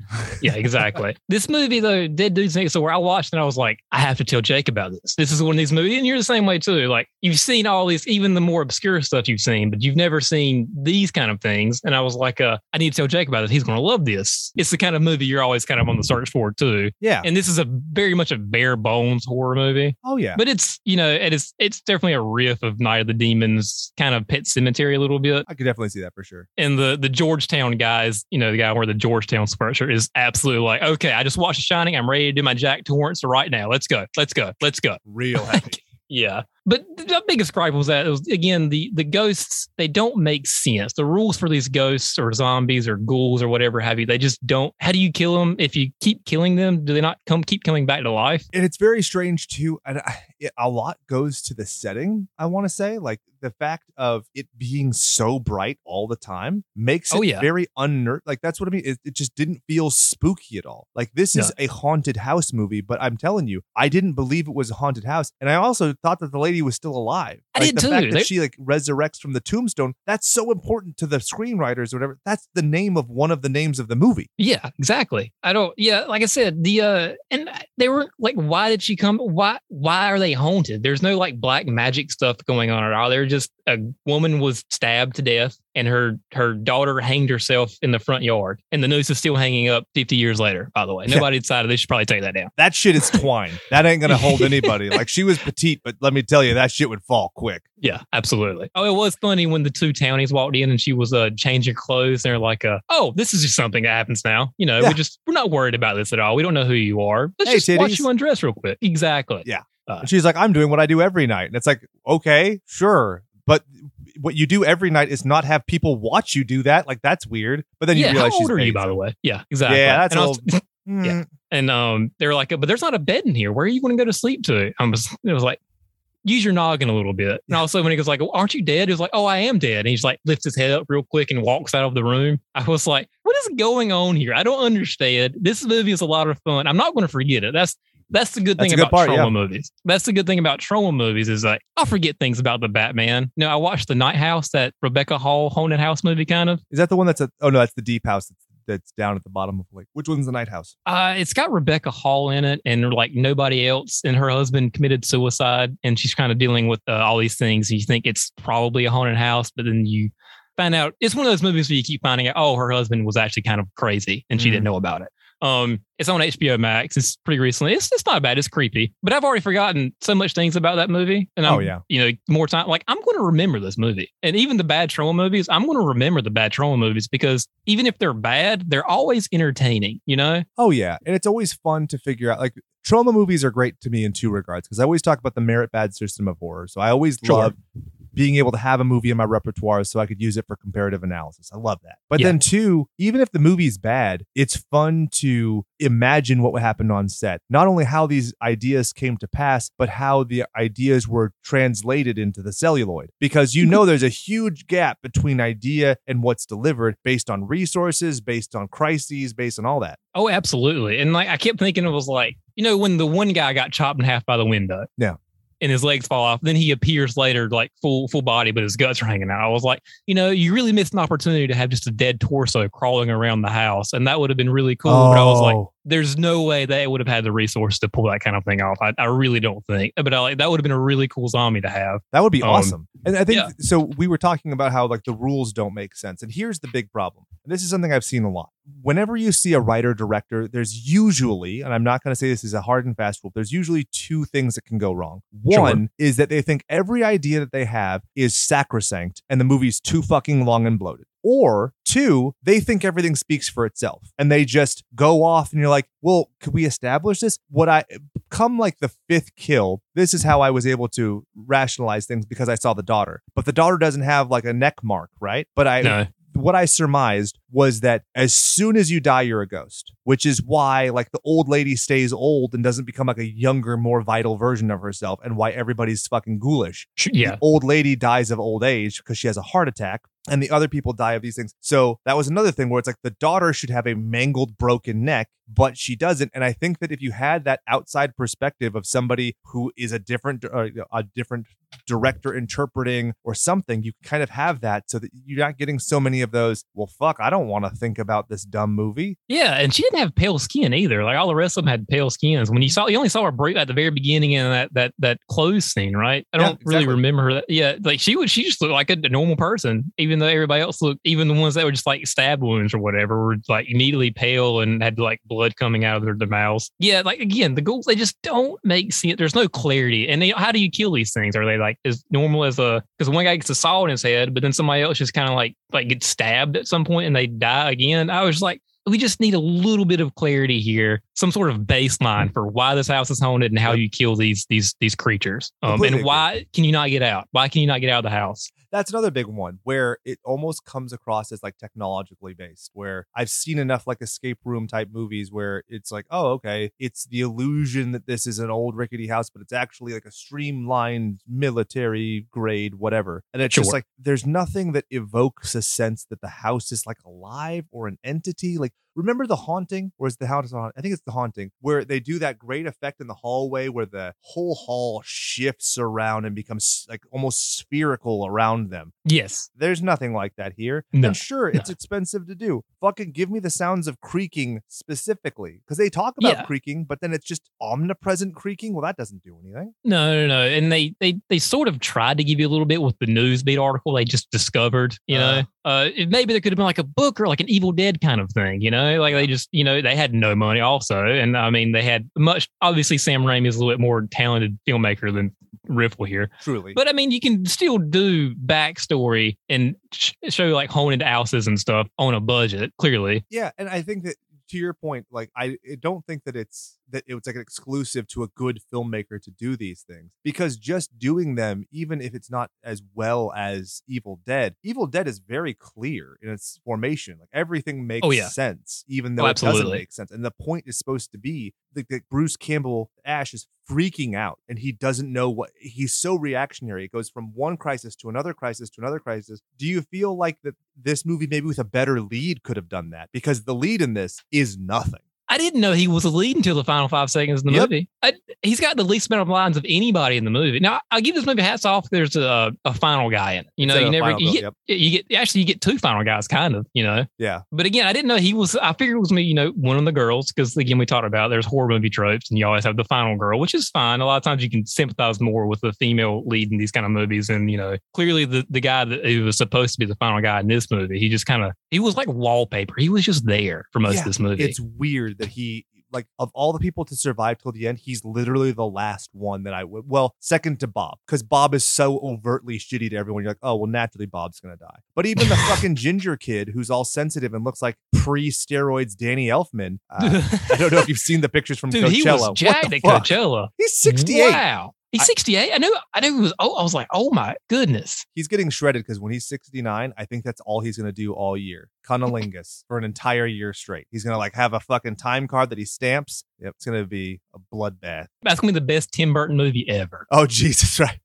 Yeah, exactly. This movie, though, Dead Dudes Next Door, where I watched and I was like, I have to tell Jake about this. This is one of these movies. And you're the same way, too. Like, you've seen all these, even the more obscure stuff you've seen, but you've never seen these kind of things. And I was like, uh, I need to tell Jake about it. He's going to love this. It's the kind of movie you're always kind of on the search for, too. Yeah. And this is a very much a bare bones horror movie. Oh, yeah. But it's, you know, it is, it's definitely a riff of Night of the Demons, kind of Pet Cemetery a little bit. I could definitely see that for sure. And the, the Georgetown guys, you know, the guy where the Georgetown sweatshirt is absolutely like, okay, I just watched The Shining. I'm ready to do my Jack Torrance right now. Let's go. Let's go. Let's go. Real happy. Yeah. But the biggest gripe was that it was, again, the, the ghosts, they don't make sense. The rules for these ghosts or zombies or ghouls or whatever have you, they just don't. How do you kill them? If you keep killing them, do they not come keep coming back to life? And it's very strange too. And I, it, a lot goes to the setting, I want to say. Like the fact of it being so bright all the time makes it oh, yeah. very unnerving. Like that's what I mean. It, it just didn't feel spooky at all. Like this is no. a haunted house movie, but I'm telling you, I didn't believe it was a haunted house. And I also thought that the lady was still alive. I like did the too. fact that they... she like resurrects from the tombstone, that's so important to the screenwriters or whatever. That's the name of one of the names of the movie. Yeah, exactly. I don't yeah, like I said, the uh and they were like, why did she come? Why why are they haunted? There's no like black magic stuff going on at all. They're just a woman was stabbed to death and her her daughter hanged herself in the front yard. And the noose is still hanging up fifty years later, by the way. Nobody yeah. decided they should probably take that down. That shit is twine. That ain't going to hold anybody. Like, she was petite, but let me tell you, that shit would fall quick. Yeah, absolutely. Oh, it was funny when the two townies walked in and she was uh, changing clothes. They're like, uh, oh, this is just something that happens now. You know, yeah. we're just, we're not worried about this at all. We don't know who you are. Let's hey, just titties. watch you undress real quick. Exactly. Yeah. Uh, and she's like, I'm doing what I do every night. And it's like, okay, sure. But what you do every night is not have people watch you do that. Like, that's weird. But then you yeah, realize how old she's are you, by the way. Yeah, exactly. Yeah, that's and old. Was, mm. Yeah, and um, they're like, but there's not a bed in here. Where are you going to go to sleep to? I was, it was like, use your noggin a little bit. And also when he goes like, well, aren't you dead? He's like, oh, I am dead. And he's like, lifts his head up real quick and walks out of the room. I was like, what is going on here? I don't understand. This movie is a lot of fun. I'm not going to forget it. That's That's the good thing about Troma movies. That's the good thing about Troma movies is like, I'll forget things about the Batman. No, I watched The Night House, that Rebecca Hall haunted house movie, kind of. Is that the one that's a, oh no, that's the Deep House that's, that's down at the bottom of the lake. Which one's The Night House? Uh, it's got Rebecca Hall in it and like nobody else, and her husband committed suicide and she's kind of dealing with uh, all these things. You think it's probably a haunted house, but then you find out, it's one of those movies where you keep finding out, oh, her husband was actually kind of crazy and she mm. didn't know about it. Um, it's on H B O Max. It's pretty recently. It's it's not bad. It's creepy, but I've already forgotten so much things about that movie. And I'm, oh yeah, you know, more time. Like I'm going to remember this movie, and even the bad Troma movies. I'm going to remember the bad Troma movies because even if they're bad, they're always entertaining. You know? Oh yeah, and it's always fun to figure out. Like Troma movies are great to me in two regards because I always talk about the merit bad system of horror. So I always sure. love being able to have a movie in my repertoire so I could use it for comparative analysis. I love that. But yeah. then two, even if the movie's bad, it's fun to imagine what happened on set. Not only how these ideas came to pass, but how the ideas were translated into the celluloid. Because you know there's a huge gap between idea and what's delivered based on resources, based on crises, based on all that. Oh, absolutely. And like I kept thinking it was like, you know, when the one guy got chopped in half by the window. Yeah. And his legs fall off. Then he appears later, like full full body, but his guts are hanging out. I was like, you know, you really missed an opportunity to have just a dead torso crawling around the house. And that would have been really cool. Oh. But I was like, there's no way they would have had the resource to pull that kind of thing off. I, I really don't think. But I, like that would have been a really cool zombie to have. That would be um, awesome. And I think, yeah. so we were talking about how like the rules don't make sense. And here's the big problem. And this is something I've seen a lot. Whenever you see a writer director, there's usually, and I'm not going to say this is a hard and fast rule, there's usually two things that can go wrong. One sure. is that they think every idea that they have is sacrosanct and the movie's too fucking long and bloated. Or two, they think everything speaks for itself and they just go off and you're like, well, could we establish this? What I come like the fifth kill. This is how I was able to rationalize things because I saw the daughter, but the daughter doesn't have like a neck mark. Right. But I, no. what I surmised was that as soon as you die, you're a ghost, which is why like the old lady stays old and doesn't become like a younger, more vital version of herself and why everybody's fucking ghoulish. Yeah. The old lady dies of old age because she has a heart attack. and the other people die of these things. So that was another thing where it's like the daughter should have a mangled, broken neck, but she doesn't. And I think that if you had that outside perspective of somebody who is a different uh, a different director interpreting or something, you kind of have that so that you're not getting so many of those, well, fuck, I don't want to think about this dumb movie. Yeah, and she didn't have pale skin either. Like all the rest of them had pale skins. When you saw, you only saw her break at the very beginning in that that that clothes scene, right? I don't yeah, exactly. really remember her. That. Yeah, like she would, she just looked like a normal person, even though everybody else looked, even the ones that were just like stab wounds or whatever, were like immediately pale and had like blood coming out of their, their mouths. Yeah, like again, the ghouls, they just don't make sense. There's no clarity. And they, how do you kill these things? Are they like as normal as a, because one guy gets a saw in his head, but then somebody else just kind of like like gets stabbed at some point and they die again? I was like, we just need a little bit of clarity here, some sort of baseline for why this house is haunted and how you kill these these these creatures. Um, and why can you not get out? Why can you not get out of the house? That's another big one where it almost comes across as like technologically based, where I've seen enough like escape room type movies where it's like, oh, okay, it's the illusion that this is an old rickety house, but it's actually like a streamlined military grade, whatever. And it's sure. just like, there's nothing that evokes a sense that the house is like alive or an entity. Like, remember The Haunting? Or is The Haunting? I think it's The Haunting, where they do that great effect in the hallway where the whole hall shifts around and becomes like almost spherical around them. Yes. There's nothing like that here. No. And sure, no. It's expensive to do. Fucking give me the sounds of creaking specifically, because they talk about yeah. creaking, but then it's just omnipresent creaking. Well, that doesn't do anything. No, no, no. And they they they sort of tried to give you a little bit with the Newsbeat article they just discovered, you uh, know. Uh, maybe there could have been like a book or like an Evil Dead kind of thing, you know? Like they just, you know, they had no money also. And I mean, they had much, obviously Sam Raimi is a little bit more talented filmmaker than Riffle here. Truly. But I mean, you can still do backstory and sh- show like haunted houses and stuff on a budget, clearly. Yeah. And I think that, to your point, like I don't think that it's that it was like an exclusive to a good filmmaker to do these things, because just doing them, even if it's not as well as Evil Dead, Evil Dead is very clear in its formation. Like everything makes oh, yeah. sense, even though oh, it doesn't make sense. And the point is supposed to be that, that Bruce Campbell Ash is freaking out and he doesn't know what he's so reactionary. It goes from one crisis to another crisis to another crisis. Do you feel like that this movie, maybe with a better lead, could have done that? Because the lead in this is nothing. I didn't know he was a lead until the final five seconds in the yep. movie. I, he's got the least amount of lines of anybody in the movie. Now, I'll give this movie hats off if there's a, a final guy in it. You know, it's you never you, bill, get, yep. you get actually you get two final guys, kind of. You know, yeah. But again, I didn't know he was. I figured it was me. You know, one of the girls, because again, we talked about there's horror movie tropes, and you always have the final girl, which is fine. A lot of times you can sympathize more with the female lead in these kind of movies, and you know, clearly the the guy that who was supposed to be the final guy in this movie, he just kind of he was like wallpaper. He was just there for most yeah, of this movie. It's weird that he, like, of all the people to survive till the end, he's literally the last one that I would, well, second to Bob, because Bob is so overtly shitty to everyone. You're like, oh, well, naturally Bob's gonna die. But even the fucking ginger kid who's all sensitive and looks like pre-steroids Danny Elfman. Uh, I don't know if you've seen the pictures from Dude, Coachella. He was jacked at Coachella. He's sixty-eight. Wow. He's sixty-eight. I knew I knew he was oh I was like, oh my goodness. He's getting shredded because when he's sixty-nine, I think that's all he's gonna do all year. Cunnilingus for an entire year straight. He's gonna like have a fucking time card that he stamps. Yep, it's gonna be a bloodbath. That's gonna be the best Tim Burton movie ever. Oh Jesus, right.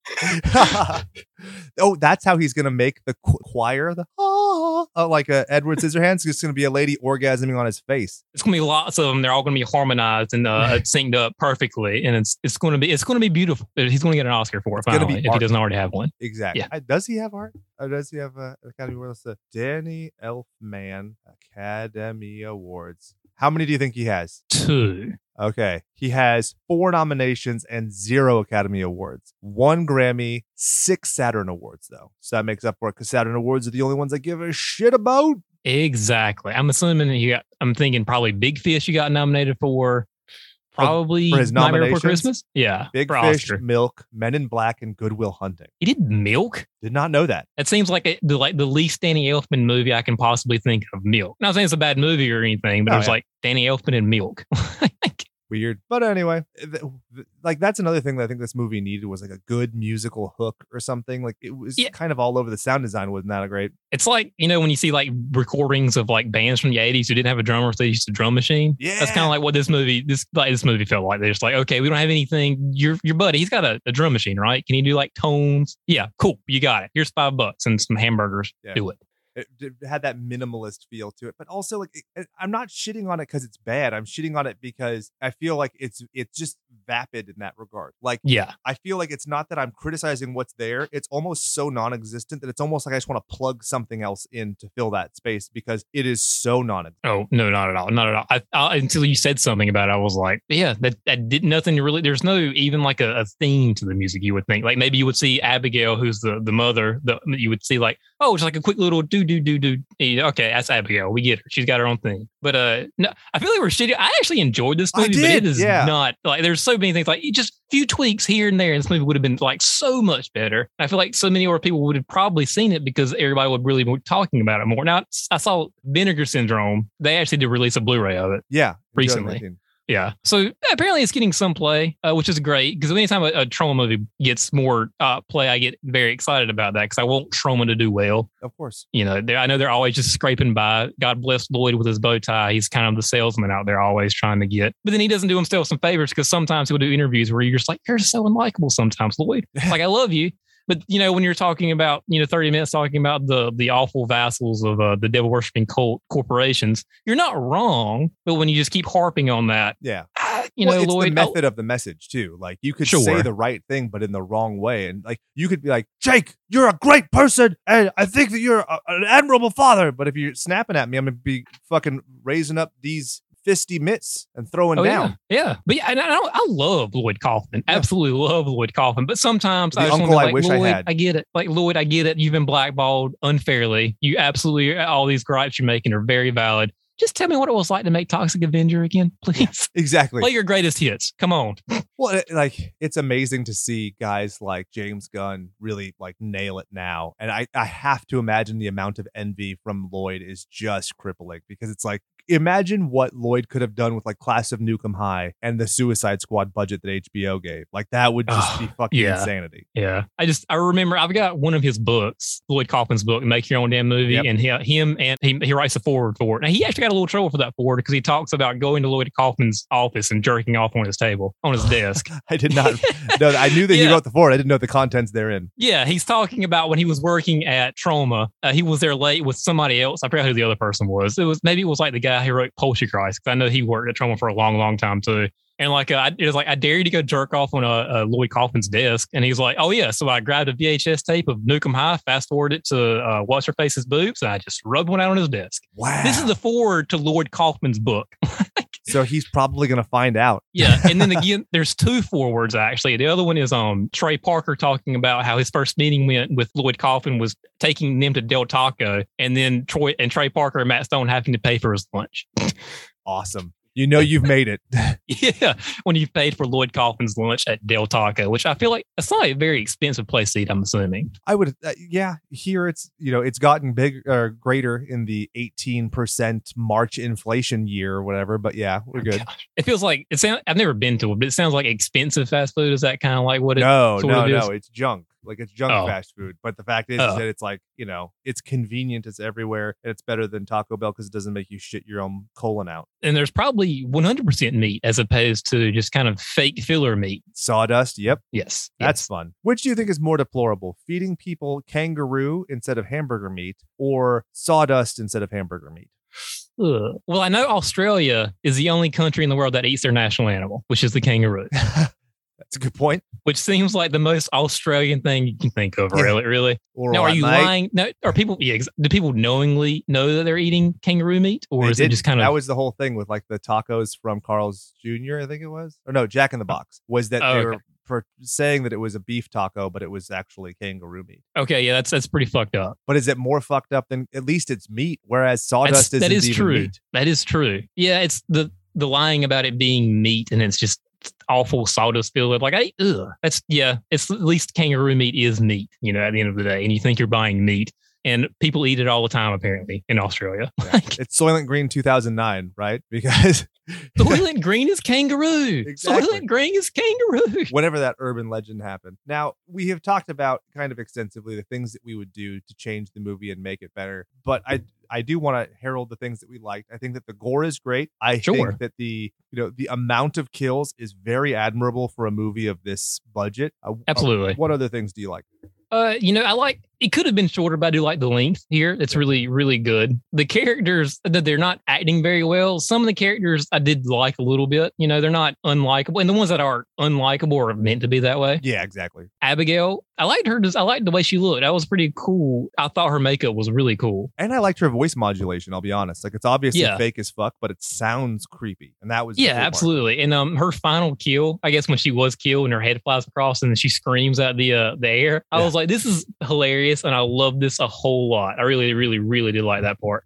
Oh, that's how he's gonna make the choir the oh, oh like a Edward Scissorhands. It's gonna be a lady orgasming on his face. It's gonna be lots of them. They're all gonna be harmonized and uh, synced up perfectly, and it's it's gonna be it's gonna be beautiful. He's gonna get an Oscar for it finally if he doesn't already have one. Exactly. Yeah. Does he have art? Or does he have uh, Academy Awards? Danny Elfman Academy Awards. How many do you think he has? Two. Okay. He has four nominations and zero Academy Awards. One Grammy, six Saturn Awards, though. So that makes up for it, because Saturn Awards are the only ones I give a shit about. Exactly. I'm assuming he got, I'm thinking probably Big Fish you got nominated for. Probably for his Nightmare Before Christmas. Yeah. Big Fish, Oscar. Milk, Men in Black, and Goodwill Hunting. He did Milk? Did not know that. That seems like a, the like the least Danny Elfman movie I can possibly think of, Milk. Not saying it's a bad movie or anything, but oh, it was yeah. like Danny Elfman and Milk. Weird. But anyway, th- th- like that's another thing that I think this movie needed was like a good musical hook or something. Like it was yeah. kind of all over. The sound design wasn't that great. It's like, you know, when you see like recordings of like bands from the eighties who didn't have a drummer, so they used a drum machine. Yeah. That's kind of like what this movie, this like this movie felt like. They're just like, okay, we don't have anything. Your your buddy, he's got a, a drum machine, right? Can you do like tones? Yeah, cool. You got it. Here's five bucks and some hamburgers. Yeah. Do it. It, it had that minimalist feel to it, but also like it, it, I'm not shitting on it because it's bad. I'm shitting on it because I feel like it's it's just vapid in that regard. Like, yeah, I feel like it's not that I'm criticizing what's there. It's almost so non-existent that it's almost like I just want to plug something else in to fill that space because it is so non-existent. Oh no, not at all, not at all. I, I, until you said something about it, I was like, yeah, that that did nothing really. There's no even like a, a theme to the music. You would think like maybe you would see Abigail, who's the the mother. The, you would see like oh, it's like a quick little do. do do do do okay that's Abigail, we get her, she's got her own thing, but uh no I feel like we're shitty. I actually enjoyed this movie, I did, but it is yeah. not like there's so many things like just few tweaks here and there and this movie would have been like so much better. I feel like so many more people would have probably seen it because everybody would really be talking about it more. Now I saw Vinegar Syndrome, they actually did release a Blu-ray of it yeah recently it Yeah. So apparently it's getting some play, uh, which is great because anytime a, a Troma movie gets more uh, play, I get very excited about that because I want Troma to do well. Of course. You know, I know they're always just scraping by. God bless Lloyd with his bow tie. He's kind of the salesman out there always trying to get. But then he doesn't do himself some favors because sometimes he'll do interviews where you're just like, you're so unlikable sometimes, Lloyd. Like, I love you. But, you know, when you're talking about, you know, thirty minutes talking about the the awful vassals of uh, the devil worshipping cult corporations, you're not wrong. But when you just keep harping on that. Yeah. Uh, you well, know, it's Lloyd, the method oh, of the message, too. Like you could sure. say the right thing, but in the wrong way. And like you could be like, Jake, you're a great person. And I think that you're a, an admirable father. But if you're snapping at me, I'm going to be fucking raising up these fisty mitts and throwing oh, down. Yeah, yeah. But yeah, and I, I love Lloyd Kaufman. Yeah. Absolutely love Lloyd Kaufman. But sometimes the I just uncle like, I wish Lloyd, I had. I get it. Like, Lloyd, I get it. You've been blackballed unfairly. You absolutely, all these gripes you're making are very valid. Just tell me what it was like to make Toxic Avenger again, please. Exactly. Play your greatest hits. Come on. Well, it, like it's amazing to see guys like James Gunn really like nail it now. And I, I have to imagine the amount of envy from Lloyd is just crippling because it's like, imagine what Lloyd could have done with like Class of Nukem High and the Suicide Squad budget that H B O gave. Like that would just oh, be fucking yeah. insanity. Yeah. I just, I remember I've got one of his books, Lloyd Kaufman's book, Make Your Own Damn Movie. Yep. And he, him and he, he writes a foreword for it. And he actually got a little trouble for that foreword because he talks about going to Lloyd Kaufman's office and jerking off on his table, on his desk. I did not know that. I knew that yeah. he wrote the foreword. I didn't know the contents therein. Yeah. He's talking about when he was working at Troma, uh, he was there late with somebody else. I forgot who the other person was. It was, maybe it was like the guy who wrote Poltergeist, because I know he worked at Troma for a long, long time too. And like, uh, it was like, I dare you to go jerk off on a, a Lloyd Kaufman's desk. And he's like, oh yeah. So I grabbed a V H S tape of Nukem High, fast forward it to uh, What's Her Face's boobs, and I just rubbed one out on his desk. Wow. This is the forward to Lloyd Kaufman's book. So he's probably going to find out. Yeah. And then again, there's two forewords, actually. The other one is um Trey Parker talking about how his first meeting went with Lloyd Kaufman was taking them to Del Taco, and then Troy and Trey Parker and Matt Stone having to pay for his lunch. Awesome. You know you've made it. Yeah, when you've paid for Lloyd Kaufman's lunch at Del Taco, which I feel like it's not a very expensive place to eat, I'm assuming. I would, uh, yeah. Here it's, you know, it's gotten bigger, uh, greater in the eighteen percent March inflation year or whatever, but yeah, we're good. Gosh. It feels like, it sound, I've never been to it, but it sounds like expensive fast food. Is that kind of like what it no, sort no, of is? No, no, no, it's junk. Like it's junk oh. fast food. But the fact is, oh. is that it's like, you know, it's convenient. It's everywhere. And it's better than Taco Bell because it doesn't make you shit your own colon out. And there's probably one hundred percent meat as opposed to just kind of fake filler meat. Sawdust. Yep. Yes. That's yes. fun. Which do you think is more deplorable? Feeding people kangaroo instead of hamburger meat or sawdust instead of hamburger meat? Ugh. Well, I know Australia is the only country in the world that eats their national animal, which is the kangaroo. That's a good point. Which seems like the most Australian thing you can think of, really, really. Or now, are you night. lying? No, are people, yeah, do people knowingly know that they're eating kangaroo meat? Or they is did. it just kind of... That was the whole thing with like the tacos from Carl's Junior, I think it was. Or no, Jack in the Box. Was that oh, they were... Okay. For saying that it was a beef taco, but it was actually kangaroo meat. Okay, yeah, that's that's pretty fucked up. But is it more fucked up than, at least it's meat, whereas sawdust that's, isn't that is even true. meat. That is true. Yeah, it's the the lying about it being meat, and it's just awful sawdust filler. Like I, ugh, that's yeah. It's at least kangaroo meat is meat, you know. At the end of the day, and you think you're buying meat, and people eat it all the time. Apparently, in Australia, yeah. like, it's Soylent Green two thousand nine, right? Because. Soylent Green is kangaroo. Exactly. Soylent Green is kangaroo. Whenever that urban legend happened. Now, we have talked about kind of extensively the things that we would do to change the movie and make it better. But I I do want to herald the things that we liked. I think that the gore is great. I sure. think that the you know the amount of kills is very admirable for a movie of this budget. Absolutely. Uh, what other things do you like? Uh, you know, I like It could have been shorter, but I do like the length here. It's really, really good. The characters, that they're not acting very well. Some of the characters I did like a little bit. You know, they're not unlikable. And the ones that are unlikable are meant to be that way. Yeah, exactly. Abigail, I liked her. I liked the way she looked. That was pretty cool. I thought her makeup was really cool. And I liked her voice modulation, I'll be honest. Like, it's obviously yeah. fake as fuck, but it sounds creepy. And that was Yeah, absolutely. Part. And um, her final kill, I guess when she was killed and her head flies across and then she screams out the, uh, the air. I yeah. was like, this is hilarious. And I love this a whole lot. I really, really, really did like that part.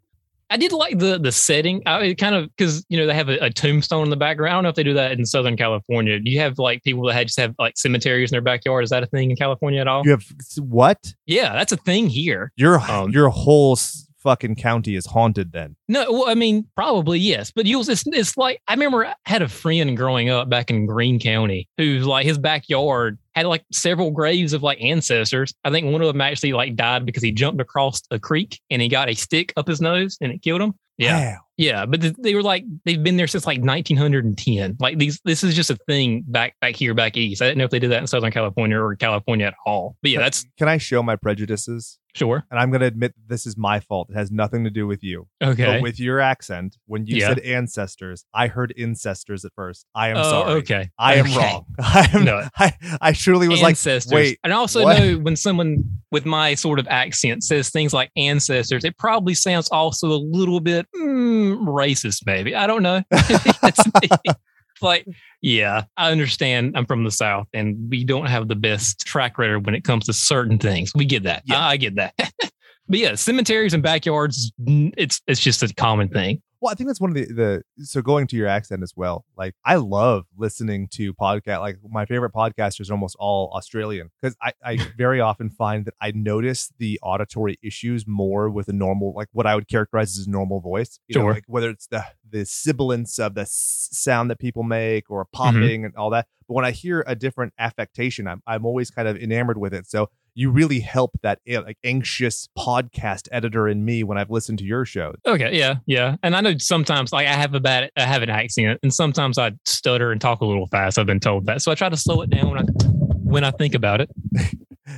I did like the the setting. I it kind of, because, you know, they have a, a tombstone in the background. I don't know if they do that in Southern California. Do you have like people that had, just have like cemeteries in their backyard? Is that a thing in California at all? You have what? Yeah, that's a thing here. Your um, your whole fucking county is haunted then. No, well, I mean, probably yes, but you it's, it's like, I remember I had a friend growing up back in Greene County who, like, his backyard had like several graves of like ancestors. I think one of them actually like died because he jumped across a creek and he got a stick up his nose and it killed him. Yeah. Wow. Yeah. But th- they were like, they've been there since like nineteen ten. Like these, this is just a thing back, back here, back east. I didn't know if they did that in Southern California or California at all. But yeah, that's. Can I show my prejudices? Sure. And I'm going to admit this is my fault. It has nothing to do with you. Okay. But with your accent, when you yeah. said ancestors, I heard incestors at first. I am uh, sorry. Okay. I okay. am wrong. I am no. I, I truly was ancestors. Like, wait. And I also what? know when someone with my sort of accent says things like ancestors, it probably sounds also a little bit mm, racist, maybe. I don't know. That's me. Like, yeah, I understand I'm from the South and we don't have the best track record when it comes to certain things. We get that. Yeah. I, I get that. But yeah, cemeteries and backyards, it's it's just a common thing. Well, I think that's one of the, the so going to your accent as well. Like, I love listening to podcast. Like, my favorite podcasters are almost all Australian because I, I very often find that I notice the auditory issues more with a normal, like what I would characterize as normal voice. You sure. know, like whether it's the the sibilance of the s- sound that people make or popping mm-hmm. and all that. But when I hear a different affectation, I'm I'm always kind of enamored with it. So you really help that like anxious podcast editor in me when I've listened to your show. Okay, yeah, yeah. And I know sometimes like I have a bad, I have an accent, and sometimes I stutter and talk a little fast. I've been told that, so I try to slow it down when I when I think about it.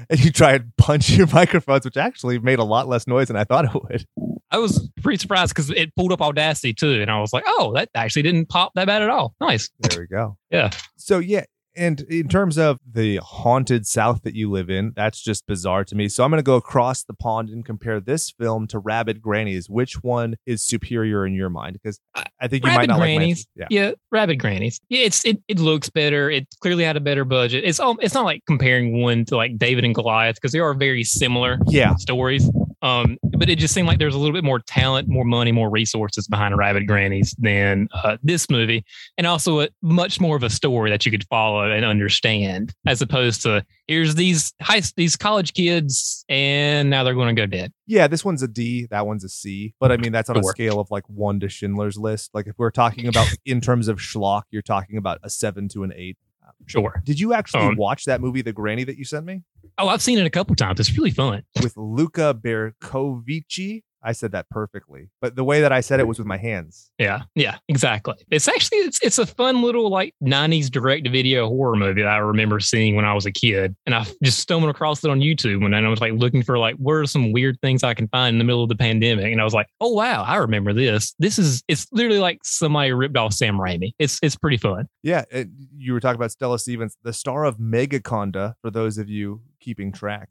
And you try and punch your microphones, which actually made a lot less noise than I thought it would. I was pretty surprised because it pulled up Audacity too, and I was like, "Oh, that actually didn't pop that bad at all." Nice. There we go. Yeah. So yeah. And in terms of the haunted South that you live in, that's just bizarre to me. So I'm going to go across the pond and compare this film to Rabid Grannies. Which one is superior in your mind? Because I think you Rabid might not Grannies. like Grannies. Yeah. yeah, Rabid Grannies. Yeah, it's it it looks better. It clearly had a better budget. It's all, it's not like comparing one to like David and Goliath because they are very similar yeah. stories. Um, but it just seemed like there's a little bit more talent, more money, more resources behind Rabid Grannies than uh, this movie. And also a, much more of a story that you could follow and understand as opposed to here's these high, these college kids and now they're going to go dead. Yeah, this one's a D, that one's a C. But I mean, that's on sure. a scale of like one to Schindler's List. Like if we're talking about in terms of schlock, you're talking about a seven to an eight. Sure. Did you actually um, watch that movie, The Granny, that you sent me? Oh, I've seen it a couple times. It's really fun. With Luca Berkovici. I said that perfectly, but the way that I said it was with my hands. Yeah, yeah, exactly. It's actually, it's it's a fun little like nineties direct-to-video horror movie that I remember seeing when I was a kid. And I just stumbled across it on YouTube and I was like looking for like, where are some weird things I can find in the middle of the pandemic? And I was like, oh, wow, I remember this. This is, it's literally like somebody ripped off Sam Raimi. It's it's pretty fun. Yeah, it, you were talking about Stella Stevens, the star of Megaconda, for those of you keeping track,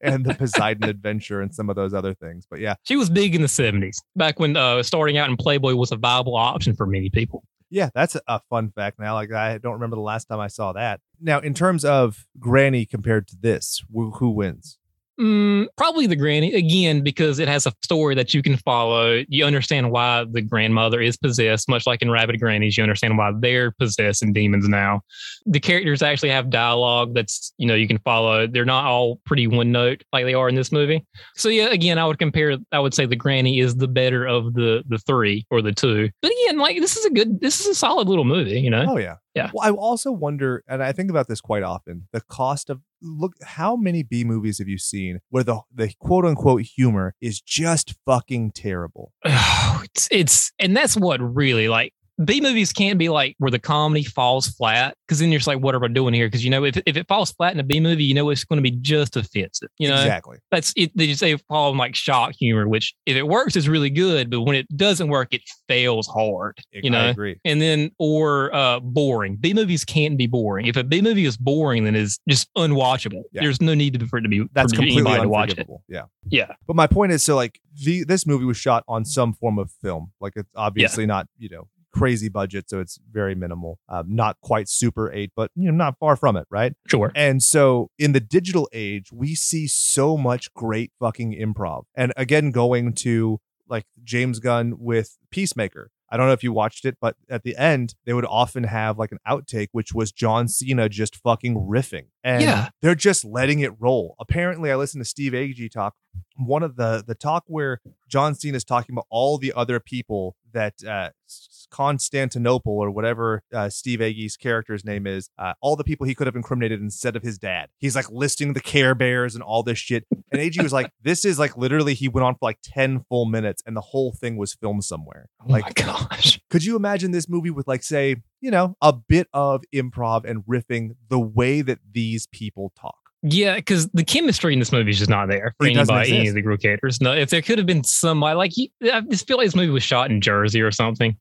and the Poseidon Adventure and some of those other things. But yeah, she was big in the seventies, back when uh, starting out in Playboy was a viable option for many people. Yeah, that's a fun fact now. Like, I don't remember the last time I saw that. Now, in terms of Granny compared to this, who wins? Mm, probably The Granny, again, because it has a story that you can follow. You understand why the grandmother is possessed, much like in Rabid Grannies. You understand why they're possessed and demons now. The characters actually have dialogue that's, you know, you can follow. They're not all pretty one note like they are in this movie. So, yeah, again, I would compare, I would say The Granny is the better of the the three or the two. But again, like, this is a good, this is a solid little movie, you know? Oh, yeah. Yeah. Well, I also wonder, and I think about this quite often, the cost of, look, how many B movies have you seen where the the quote unquote humor is just fucking terrible? Oh, it's, it's, and that's what really like, B movies can't be like where the comedy falls flat, because then you're just like, what are I doing here? Because, you know, if if it falls flat in a B movie, you know, it's going to be just offensive. You know, exactly. That's it. They just say fall in like shock humor, which if it works, it's really good. But when it doesn't work, it fails hard. It, you know, I agree. And then or uh, boring. B movies can't be boring. If a B movie is boring, then it's just unwatchable. Yeah. There's no need for it to be. That's completely to watch it. Yeah. Yeah. But my point is, so like the this movie was shot on some form of film. Like it's obviously yeah. not, you know, crazy budget, so it's very minimal, um, not quite Super eight, but you know, not far from it, right? Sure. And so in the digital age, we see so much great fucking improv. And again, going to like James Gunn with Peacemaker, I don't know if you watched it, but at the end, they would often have like an outtake, which was John Cena just fucking riffing. And yeah. they're just letting it roll. Apparently, I listened to Steve Agee talk, one of the the talk where John Cena is talking about all the other people that uh, Constantinople or whatever uh, Steve Agee's character's name is, uh, all the people he could have incriminated instead of his dad. He's like listing the Care Bears and all this shit. And Agee was like, this is like literally he went on for like ten full minutes and the whole thing was filmed somewhere. Oh like, my gosh. Could you imagine this movie with like, say, you know, a bit of improv and riffing the way that these people talk? Yeah, because the chemistry in this movie is just not there for anybody, any of the group characters. No, if there could have been somebody like, he, I just feel like this movie was shot in Jersey or something.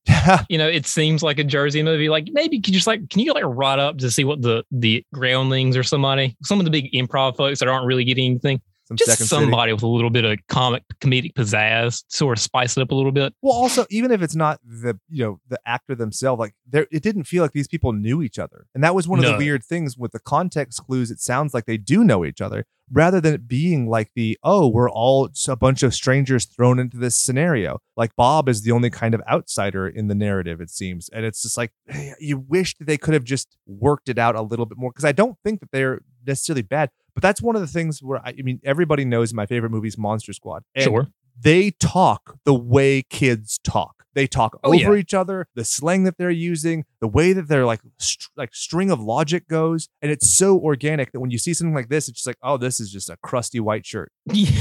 You know, it seems like a Jersey movie. Like maybe could you just like, can you like write up to see what the the groundlings or somebody, some of the big improv folks that aren't really getting anything. Some just somebody city. With a little bit of comic comedic pizzazz, sort of spice it up a little bit. Well, also, even if it's not the, you know, the actor themselves, like there, it didn't feel like these people knew each other. And that was one of no. the weird things with the context clues. It sounds like they do know each other rather than it being like the, oh, we're all a bunch of strangers thrown into this scenario. Like Bob is the only kind of outsider in the narrative, it seems. And it's just like, you wish that they could have just worked it out a little bit more, because I don't think that they're necessarily bad. But that's one of the things where, I, I mean, everybody knows my favorite movie is Monster Squad. And sure. They talk the way kids talk. They talk oh, over yeah. each other, the slang that they're using, the way that their like st- like string of logic goes. And it's so organic that when you see something like this, it's just like, oh, this is just a crusty white shirt. Yeah,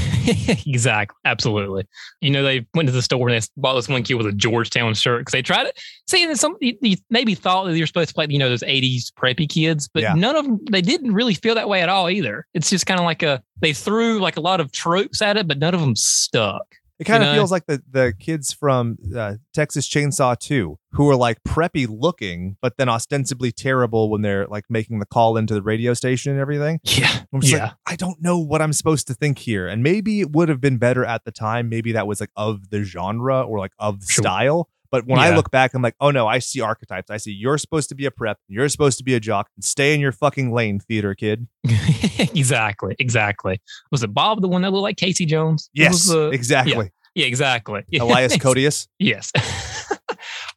exactly. Absolutely. You know, they went to the store and they bought this one kid with a Georgetown shirt because they tried it. See, and some you, you maybe thought that you're supposed to play, you know, those eighties preppy kids, but yeah. none of them, they didn't really feel that way at all either. It's just kind of like a, they threw like a lot of tropes at it, but none of them stuck. It kind you of know? feels like the, the kids from uh, Texas Chainsaw two, who are like preppy looking, but then ostensibly terrible when they're like making the call into the radio station and everything. Yeah. I'm just yeah. like, I don't know what I'm supposed to think here. And maybe it would have been better at the time. Maybe that was like of the genre or like of the sure. style. But when yeah. I look back, I'm like, oh, no, I see archetypes. I see you're supposed to be a prep. You're supposed to be a jock. And stay in your fucking lane, theater kid. Exactly. Exactly. Was it Bob, the one that looked like Casey Jones? Yes, was, uh, exactly. Yeah, yeah exactly. Elias Koteas? Yes.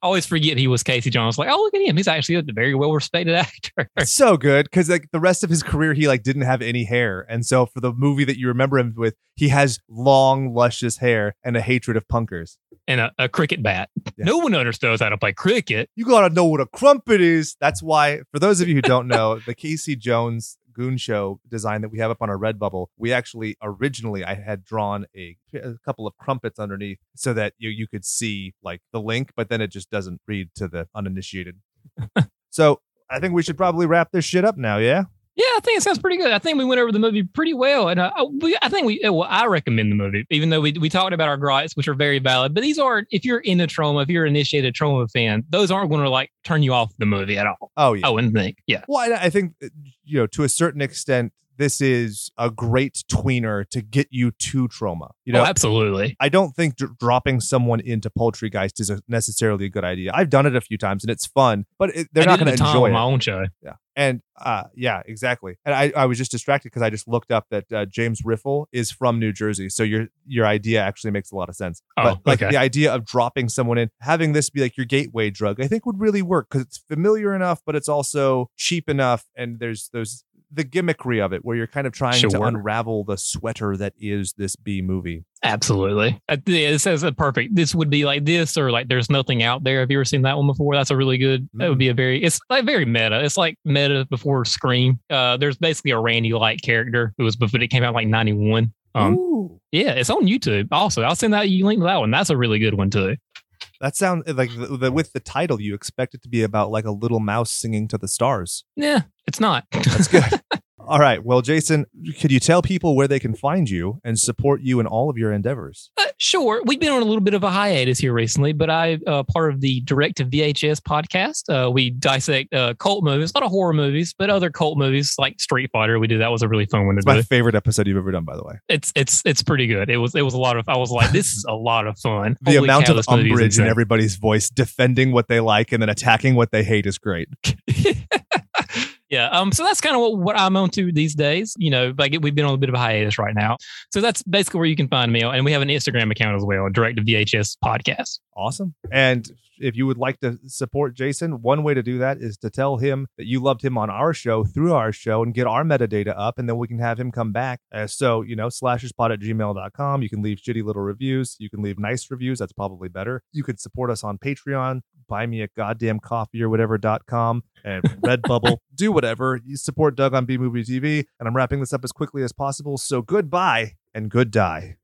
Always forget he was Casey Jones. Like, oh, look at him. He's actually a very well-respected actor. It's so good because like the rest of his career, he like didn't have any hair. And so for the movie that you remember him with, he has long, luscious hair and a hatred of punkers. And a, a cricket bat. Yeah. No one understands how to play cricket. You got to know what a crumpet is. That's why, for those of you who don't know, the Casey Jones Goon Show design that we have up on our Redbubble, we actually originally I had drawn a, a couple of crumpets underneath so that you, you could see like the link, but then it just doesn't read to the uninitiated. So I think we should probably wrap this shit up now. Yeah. Yeah, I think it sounds pretty good. I think we went over the movie pretty well. And uh, we, I think we, well, I recommend the movie, even though we we talked about our gripes, which are very valid. But these are, if you're into Troma, if you're an initiated Troma fan, those aren't going to like turn you off the movie at all. Oh, yeah. I wouldn't think. Yeah. Well, I, I think, you know, to a certain extent, this is a great tweener to get you to Troma. You know, oh, absolutely. I don't think d- dropping someone into Poultrygeist is a necessarily a good idea. I've done it a few times and it's fun, but it, they're I not going to enjoy it. My own show. Yeah. And uh, yeah, exactly. And I, I was just distracted because I just looked up that uh, James Rifell is from New Jersey. So your your idea actually makes a lot of sense. Oh, but like okay. the idea of dropping someone in, having this be like your gateway drug, I think would really work because it's familiar enough, but it's also cheap enough. And there's those the gimmickry of it where you're kind of trying sure. to unravel the sweater that is this B movie. Absolutely. It says a perfect, this would be like this or like there's nothing out there. Have you ever seen that one before? That's a really good, that would be a very, it's like very meta. It's like meta before Scream. Uh, there's basically a Randy-like character who was before it came out like ninety-one. Um, yeah, it's on YouTube also. I'll send that you link to that one. That's a really good one too. That sounds like the, the, with the title, you expect it to be about like a little mouse singing to the stars. Yeah, it's not. That's good. All right. Well, Jason, could you tell people where they can find you and support you in all of your endeavors? Uh, sure. We've been on a little bit of a hiatus here recently, but I'm uh, part of the Direct to V H S podcast. Uh, we dissect uh, cult movies, a lot of horror movies, but other cult movies like Street Fighter. We did. That was a really fun one to do. It's my favorite episode you've ever done, by the way. It's it's it's pretty good. It was it was a lot of, I was like, this is a lot of fun. The Holy amount cow, of umbrage in everybody's voice, defending what they like and then attacking what they hate is great. Yeah, um, so that's kind of what, what I'm onto these days. You know, like we've been on a bit of a hiatus right now. So that's basically where you can find me. And we have an Instagram account as well, Direct to V H S Podcast. Awesome. And if you would like to support Jason, one way to do that is to tell him that you loved him on our show through our show and get our metadata up, and then we can have him come back. Uh, so, you know, slasherspod at gmail dot com. You can leave shitty little reviews. You can leave nice reviews. That's probably better. You could support us on Patreon, buy me a goddamn coffee or whatever dot com and Redbubble. Do whatever. You support Doug on B Movie T V. And I'm wrapping this up as quickly as possible. So goodbye and good die.